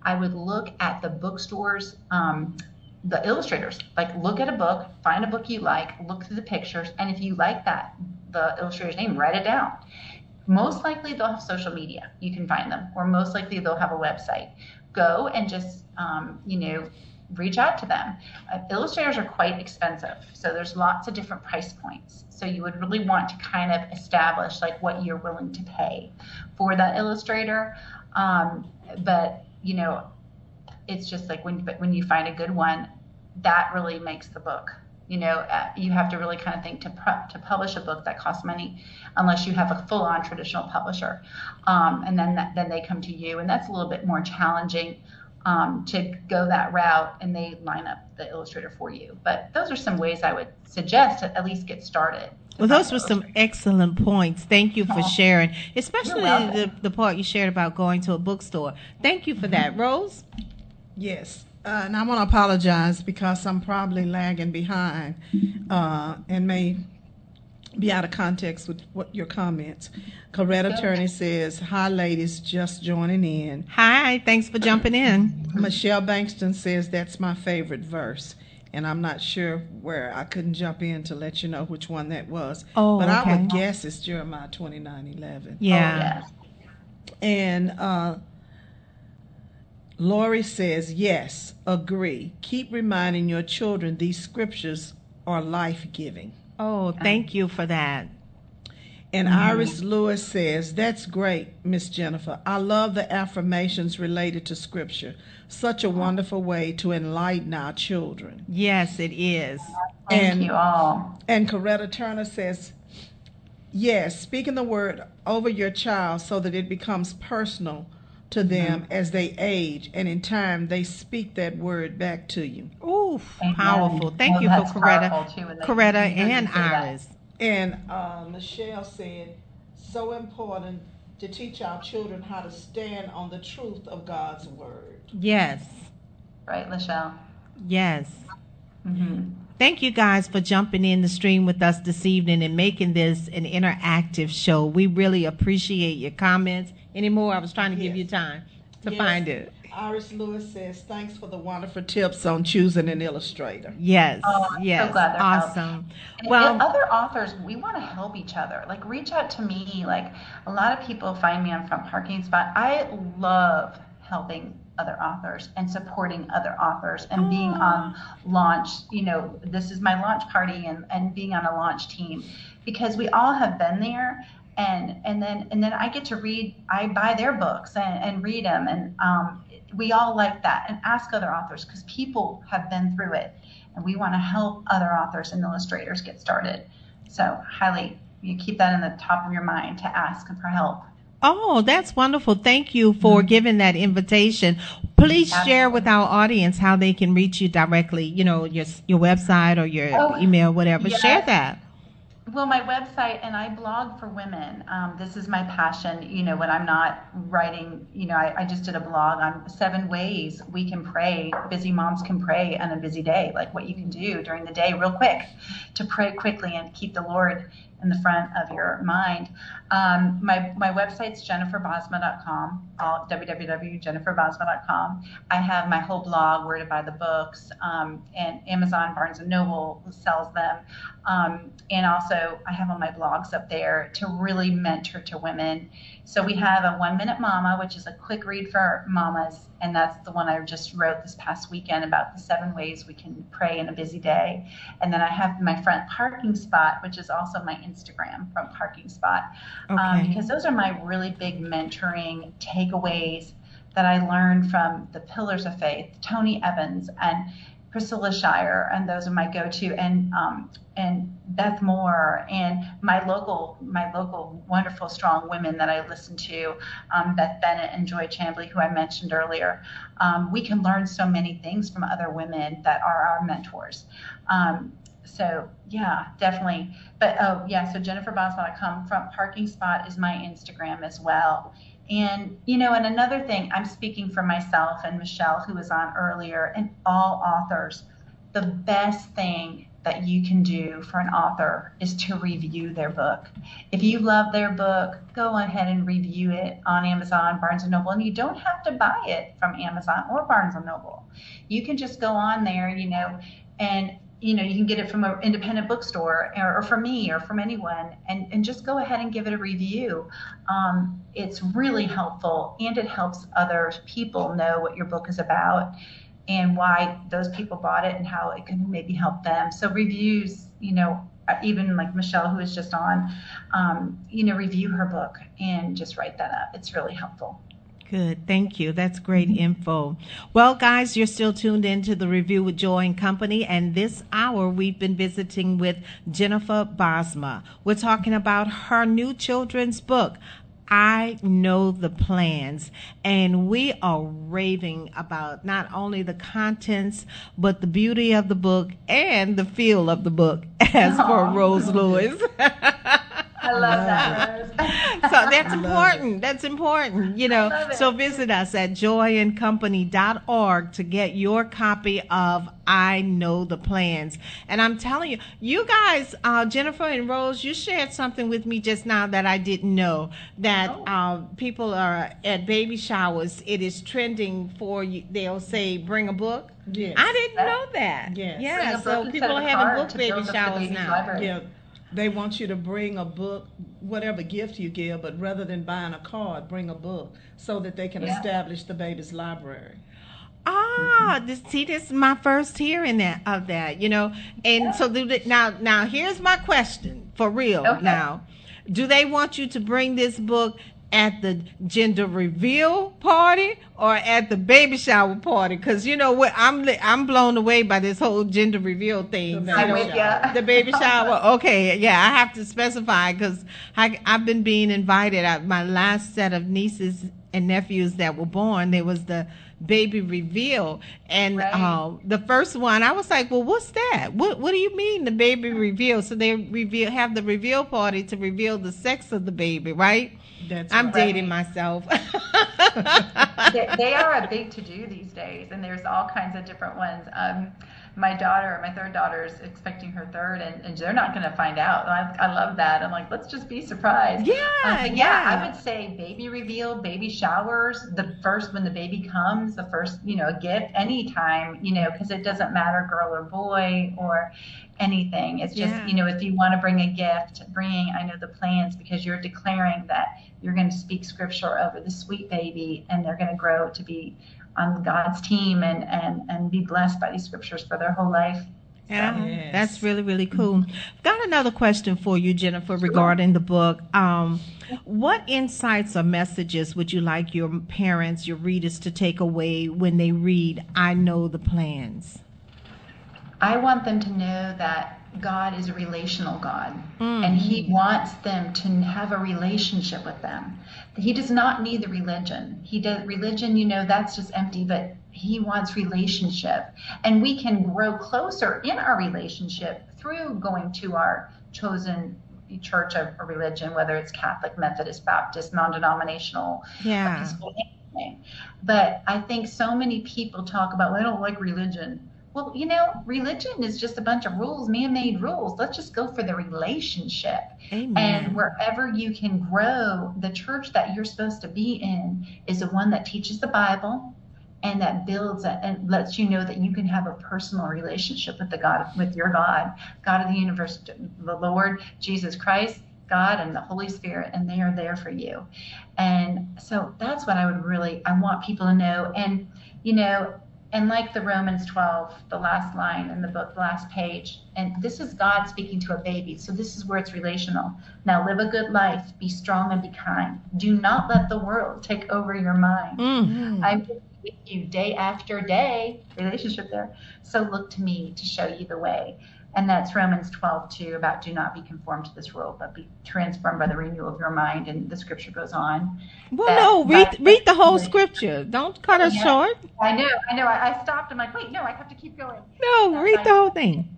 I would look at the bookstores, um, the illustrators, like look at a book, find a book you like, look through the pictures. And if you like that, the illustrator's name, write it down. Most likely they'll have social media. You can find them, or most likely they'll have a website. Go and just, um, you know, reach out to them. Uh, illustrators are quite expensive, so there's lots of different price points. So you would really want to kind of establish like what you're willing to pay for that illustrator. Um, but you know, it's just like when but when you find a good one, that really makes the book. You know, uh, you have to really kind of think to prep to publish a book that costs money, unless you have a full-on traditional publisher, um, and then that, then they come to you, and that's a little bit more challenging um, to go that route, and they line up the illustrator for you. But those are some ways I would suggest to at least get started. Well, those were some excellent points. Thank you for sharing, especially the, the part you shared about going to a bookstore. Thank you for that, Rose. Yes. Uh, and I want to apologize because I'm probably lagging behind uh, and may be out of context with what your comments. Coretta Turney says, hi, ladies, just joining in. Hi, thanks for jumping in. Michelle Bankston says, that's my favorite verse. And I'm not sure where. I couldn't jump in to let you know which one that was. Oh, but okay. I would guess it's Jeremiah twenty-nine eleven. Yeah. Oh, yeah. And... Uh, Lori says, yes, agree. Keep reminding your children these scriptures are life-giving. Oh, thank you for that. And mm-hmm. Iris Lewis says, that's great, Miss Jennifer. I love the affirmations related to scripture. Such a wonderful way to enlighten our children. Yes, it is. Thank and, you all. And Coretta Turner says, yes, speaking the word over your child so that it becomes personal to them mm-hmm. as they age, and in time they speak that word back to you. Ooh, powerful. Thank well, you for Coretta, too, Coretta and Iris. And uh, Michelle said, so important to teach our children how to stand on the truth of God's word. Yes. Right, Michelle? Yes. Mm-hmm. Thank you guys for jumping in the stream with us this evening and making this an interactive show. We really appreciate your comments. Any more? I was trying to give yes. you time to yes. find it. Iris Lewis says, thanks for the wonderful tips on choosing an illustrator. Yes, oh, I'm yes, so glad they're awesome. And well, other authors, we want to help each other. Like, reach out to me. Like, a lot of people find me on Front Parking Spot. I love helping other authors and supporting other authors and being on launch, you know, this is my launch party and, and being on a launch team, because we all have been there. and and then and then I get to read, I buy their books and, and read them, and um, we all like that, and ask other authors, because people have been through it, and we want to help other authors and illustrators get started. So highly, you keep that in the top of your mind to ask for help. Oh, that's wonderful. Thank you for giving that invitation. Please Absolutely. Share with our audience how they can reach you directly, you know, your your website or your oh, email, whatever. Yes. Share that. Well, my website, and I blog for women. Um, this is my passion. You know, when I'm not writing, you know, I, I just did a blog on seven ways we can pray. Busy moms can pray on a busy day, like what you can do during the day real quick to pray quickly and keep the Lord in the front of your mind. Um, my, my website's jennifer bosma dot com, w w w dot jennifer bosma dot com. I have my whole blog, where to buy the books, um, and Amazon, Barnes and Noble sells them. Um, and also I have all my blogs up there to really mentor to women. So we have a One Minute Mama, which is a quick read for mamas. And that's the one I just wrote this past weekend about the seven ways we can pray in a busy day. And then I have my front parking spot, which is also my Instagram, from parking spot. Okay. Um, because those are my really big mentoring takeaways that I learned from the Pillars of Faith, Tony Evans and Priscilla Shirer, and those are my go-to, and um, and Beth Moore, and my local, my local wonderful strong women that I listen to, um, Beth Bennett and Joy Chambly, who I mentioned earlier. Um, we can learn so many things from other women that are our mentors. Um, so yeah, definitely. But oh yeah, so jennifer bosma dot com, front parking spot is my Instagram as well. And, you know, and another thing, I'm speaking for myself and Michelle, who was on earlier, and all authors, the best thing that you can do for an author is to review their book. If you love their book, go ahead and review it on Amazon, Barnes and Noble, and you don't have to buy it from Amazon or Barnes and Noble. You can just go on there, you know, and you know, you can get it from an independent bookstore, or, or from me, or from anyone, and, and just go ahead and give it a review. Um, it's really helpful, and it helps other people know what your book is about and why those people bought it and how it can maybe help them. So reviews, you know, even like Michelle, who was just on, um, you know, review her book and just write that up. It's really helpful. Good. Thank you. That's great info. Well, guys, you're still tuned in to The Review with Joy and Company, and this hour we've been visiting with Jennifer Bosma. We're talking about her new children's book, I Know the Plans, and we are raving about not only the contents, but the beauty of the book and the feel of the book, as Aww. For Rose Lewis. I love that, Rose. So that's important. That's important, you know. So visit us at joy and company dot org to get your copy of I Know the Plans. And I'm telling you, you guys, uh, Jennifer and Rose, you shared something with me just now that I didn't know, that oh. uh, people are at baby showers. It is trending for you. They'll say, bring a book. Yes. I didn't that, know that. Yes. Yeah, so people are having book baby showers now. Library. Yeah. They want you to bring a book, whatever gift you give, but rather than buying a card, bring a book so that they can yeah. establish the baby's library. Ah, mm-hmm. this, see, this is my first hearing that, of that, you know. And yeah. so the, now, now here's my question, for real okay. now. Do they want you to bring this book at the gender reveal party or at the baby shower party? Because, you know what, I'm I'm blown away by this whole gender reveal thing. The baby, shower. The baby shower. Okay, yeah, I have to specify, because I've been being invited. I, my last set of nieces and nephews that were born, there was the baby reveal, and right. uh, the first one, I was like, well, what's that? What What do you mean the baby reveal? So they reveal have the reveal party to reveal the sex of the baby, right? That's I'm right. dating myself. they, they are a big to-do these days, and there's all kinds of different ones. Um, my daughter, my third daughter, is expecting her third, and, and they're not going to find out. I, I love that. I'm like, let's just be surprised. Yeah, um, yeah, yeah. I would say baby reveal, baby showers, the first when the baby comes, the first, you know, a gift, anytime, you know, because it doesn't matter, girl or boy or anything. It's just, yeah. you know, if you want to bring a gift, bringing I Know the Plans, because you're declaring that you're going to speak scripture over the sweet baby, and they're going to grow to be on God's team and, and, and be blessed by these scriptures for their whole life. And yes. That's really, really cool. Got another question for you, Jennifer, regarding the book. Um, what insights or messages would you like your parents, your readers to take away when they read I Know the Plans? I want them to know that God is a relational God, mm. and he wants them to have a relationship with them. He does not need the religion. He does, religion, you know, that's just empty, but he wants relationship. And we can grow closer in our relationship through going to our chosen church of a religion, whether it's Catholic, Methodist, Baptist, non-denominational, yeah. peaceful, anything. But I think so many people talk about, well, I don't like religion. Well, you know, religion is just a bunch of rules, man-made rules. Let's just go for the relationship. Amen. And wherever you can grow, the church that you're supposed to be in is the one that teaches the Bible and that builds a, and lets you know that you can have a personal relationship with the God, with your God, God of the universe, the Lord, Jesus Christ, God, and the Holy Spirit, and they are there for you. And so that's what I would really, I want people to know. And, you know, and like the Romans twelve, the last line in the book, the last page, and this is God speaking to a baby. So this is where it's relational. Now live a good life, be strong and be kind. Do not let the world take over your mind. Mm-hmm. I'm with you day after day, relationship there. So look to me to show you the way. And that's Romans twelve two about do not be conformed to this world, but be transformed by the renewal of your mind. And the scripture goes on. Well, that, no, read read the whole scripture. Don't cut us yeah. short. I know, I know. I stopped. I'm like, wait, no, I have to keep going. No, that's read like, the whole thing.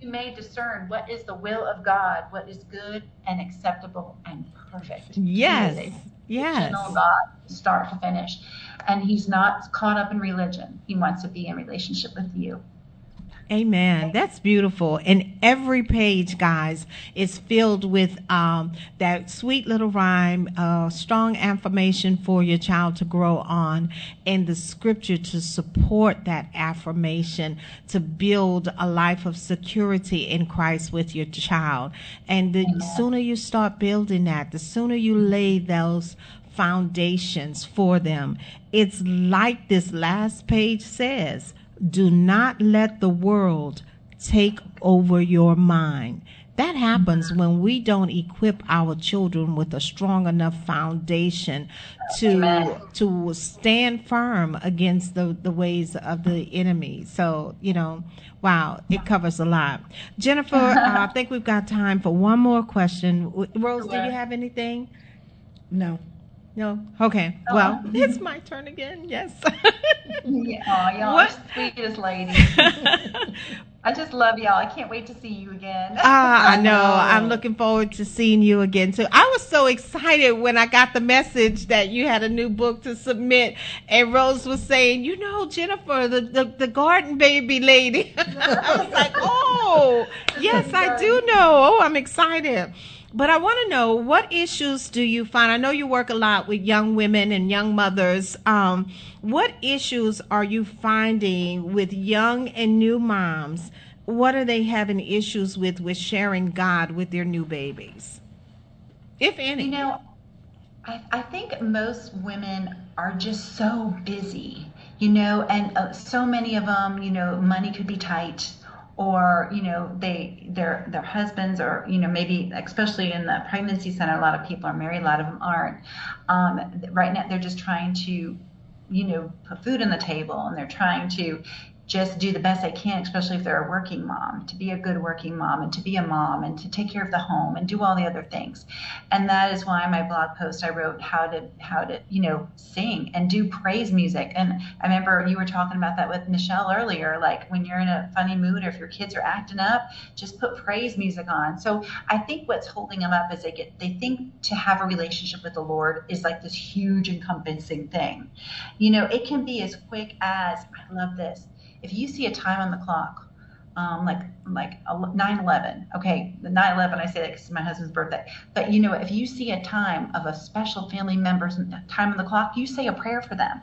You may discern what is the will of God, what is good and acceptable and perfect. Yes, he is a yes. God, start to finish. And he's not caught up in religion. He wants to be in relationship with you. Amen. That's beautiful. And every page, guys, is filled with um, that sweet little rhyme, uh, strong affirmation for your child to grow on, and the scripture to support that affirmation, to build a life of security in Christ with your child. And the sooner you start building that, the sooner you lay those foundations for them. It's like this last page says, do not let the world take over your mind. That happens when we don't equip our children with a strong enough foundation to Amen. to stand firm against the, the ways of the enemy. So, you know, wow, it covers a lot. Jennifer, uh, I think we've got time for one more question. Rose, do you have anything? No. No. Okay. Oh. Well, it's my turn again. Yes. Yeah. Oh, y'all what? Are the sweetest ladies. I just love y'all. I can't wait to see you again. Ah, I know. I'm looking forward to seeing you again too. I was so excited when I got the message that you had a new book to submit, and Rose was saying, you know, Jennifer, the, the, the garden baby lady. I was like, oh, yes, I do know. Oh, I'm excited. But I want to know, what issues do you find? I know you work a lot with young women and young mothers. Um, what issues are you finding with young and new moms? What are they having issues with, with sharing God with their new babies, if any? You know, I, I think most women are just so busy, you know, and uh, so many of them, you know, money could be tight. Or, you know, they, their, their husbands or, you know, maybe especially in the pregnancy center, a lot of people are married, a lot of them aren't. Um, right now, they're just trying to, you know, put food on the table, and they're trying to just do the best they can, especially if they're a working mom, to be a good working mom and to be a mom and to take care of the home and do all the other things. And that is why my blog post I wrote how to, how to, you know, sing and do praise music. And I remember you were talking about that with Michelle earlier, like when you're in a funny mood or if your kids are acting up, just put praise music on. So I think what's holding them up is they get, they think to have a relationship with the Lord is like this huge encompassing thing. You know, it can be as quick as, I love this, if you see a time on the clock, um, like like nine eleven, okay, the nine eleven, I say that because it's my husband's birthday. But, you know, if you see a time of a special family member's time on the clock, you say a prayer for them,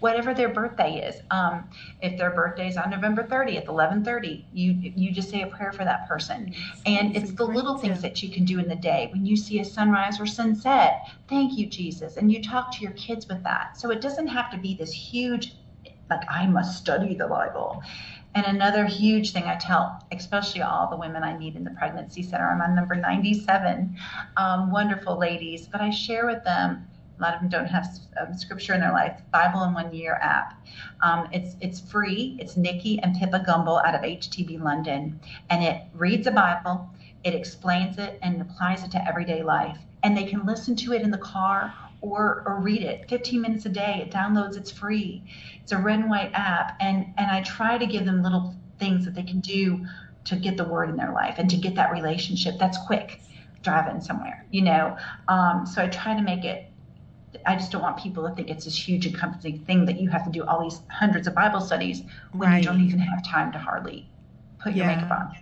whatever their birthday is. Um, if their birthday is on November thirtieth, eleven thirty, you you just say a prayer for that person. And it's the little things that you can do in the day. When you see a sunrise or sunset, thank you, Jesus. And you talk to your kids with that. So it doesn't have to be this huge, like I must study the Bible. And another huge thing I tell, especially all the women I meet in the pregnancy center, I'm on number ninety-seven, um, wonderful ladies, but I share with them, a lot of them don't have um, scripture in their life, Bible in One Year app. Um, it's it's free. It's Nikki and Pippa Gumbel out of H T B London, and it reads the Bible, it explains it, and applies it to everyday life. And they can listen to it in the car or or read it fifteen minutes a day. It downloads. It's free. It's a red and white app, and and I try to give them little things that they can do to get the word in their life and to get that relationship. That's quick, driving somewhere, you know. Um, so I try to make it. I just don't want people to think it's this huge encompassing thing that you have to do all these hundreds of Bible studies when right. you don't even have time to hardly put yeah. your makeup on.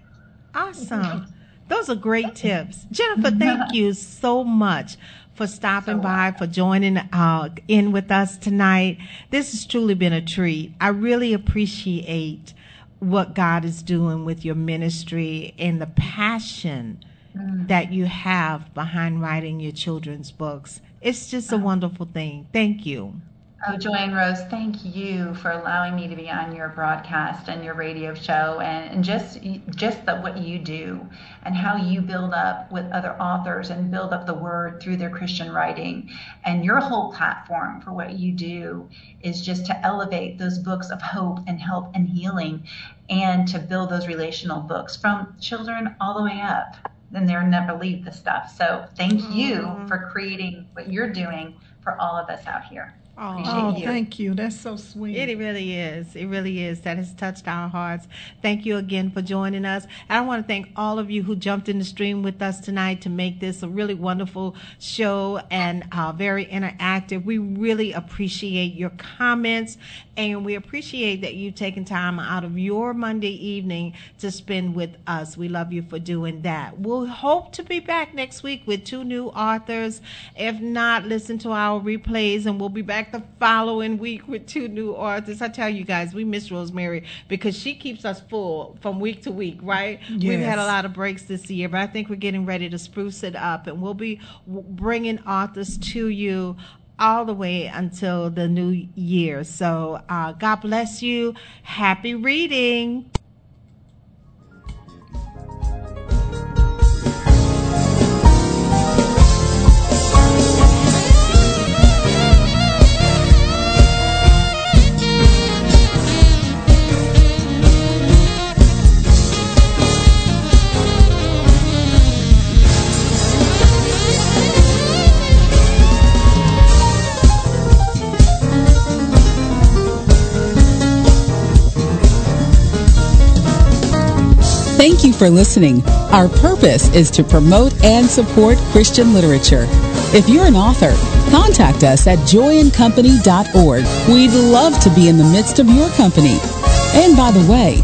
Awesome. Those are great tips. Jennifer, thank you so much for stopping so by, for joining uh, in with us tonight. This has truly been a treat. I really appreciate what God is doing with your ministry and the passion mm. that you have behind writing your children's books. It's just a wonderful thing. Thank you. Oh, Joy and Rose, thank you for allowing me to be on your broadcast and your radio show, and, and just just the, what you do and how you build up with other authors and build up the word through their Christian writing. And your whole platform for what you do is just to elevate those books of hope and help and healing and to build those relational books from children all the way up. Then they'll never leave the stuff. So thank you mm-hmm. for creating what you're doing for all of us out here. Oh, oh you. Thank you. That's so sweet. It, it really is. It really is. That has touched our hearts. Thank you again for joining us. And I want to thank all of you who jumped in the stream with us tonight to make this a really wonderful show and uh, very interactive. We really appreciate your comments, and we appreciate that you've taken time out of your Monday evening to spend with us. We love you for doing that. We'll hope to be back next week with two new authors. If not, listen to our replays, and we'll be back the following week with two new authors. I tell you guys, we miss Rosemary because she keeps us full from week to week, right? Yes. We've had a lot of breaks this year, but I think we're getting ready to spruce it up, and we'll be bringing authors to you all the way until the new year. So uh, God bless you. Happy reading. Thank you for listening. Our purpose is to promote and support Christian literature. If you're an author, contact us at joy and company dot org. We'd love to be in the midst of your company. And by the way,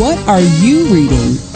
what are you reading?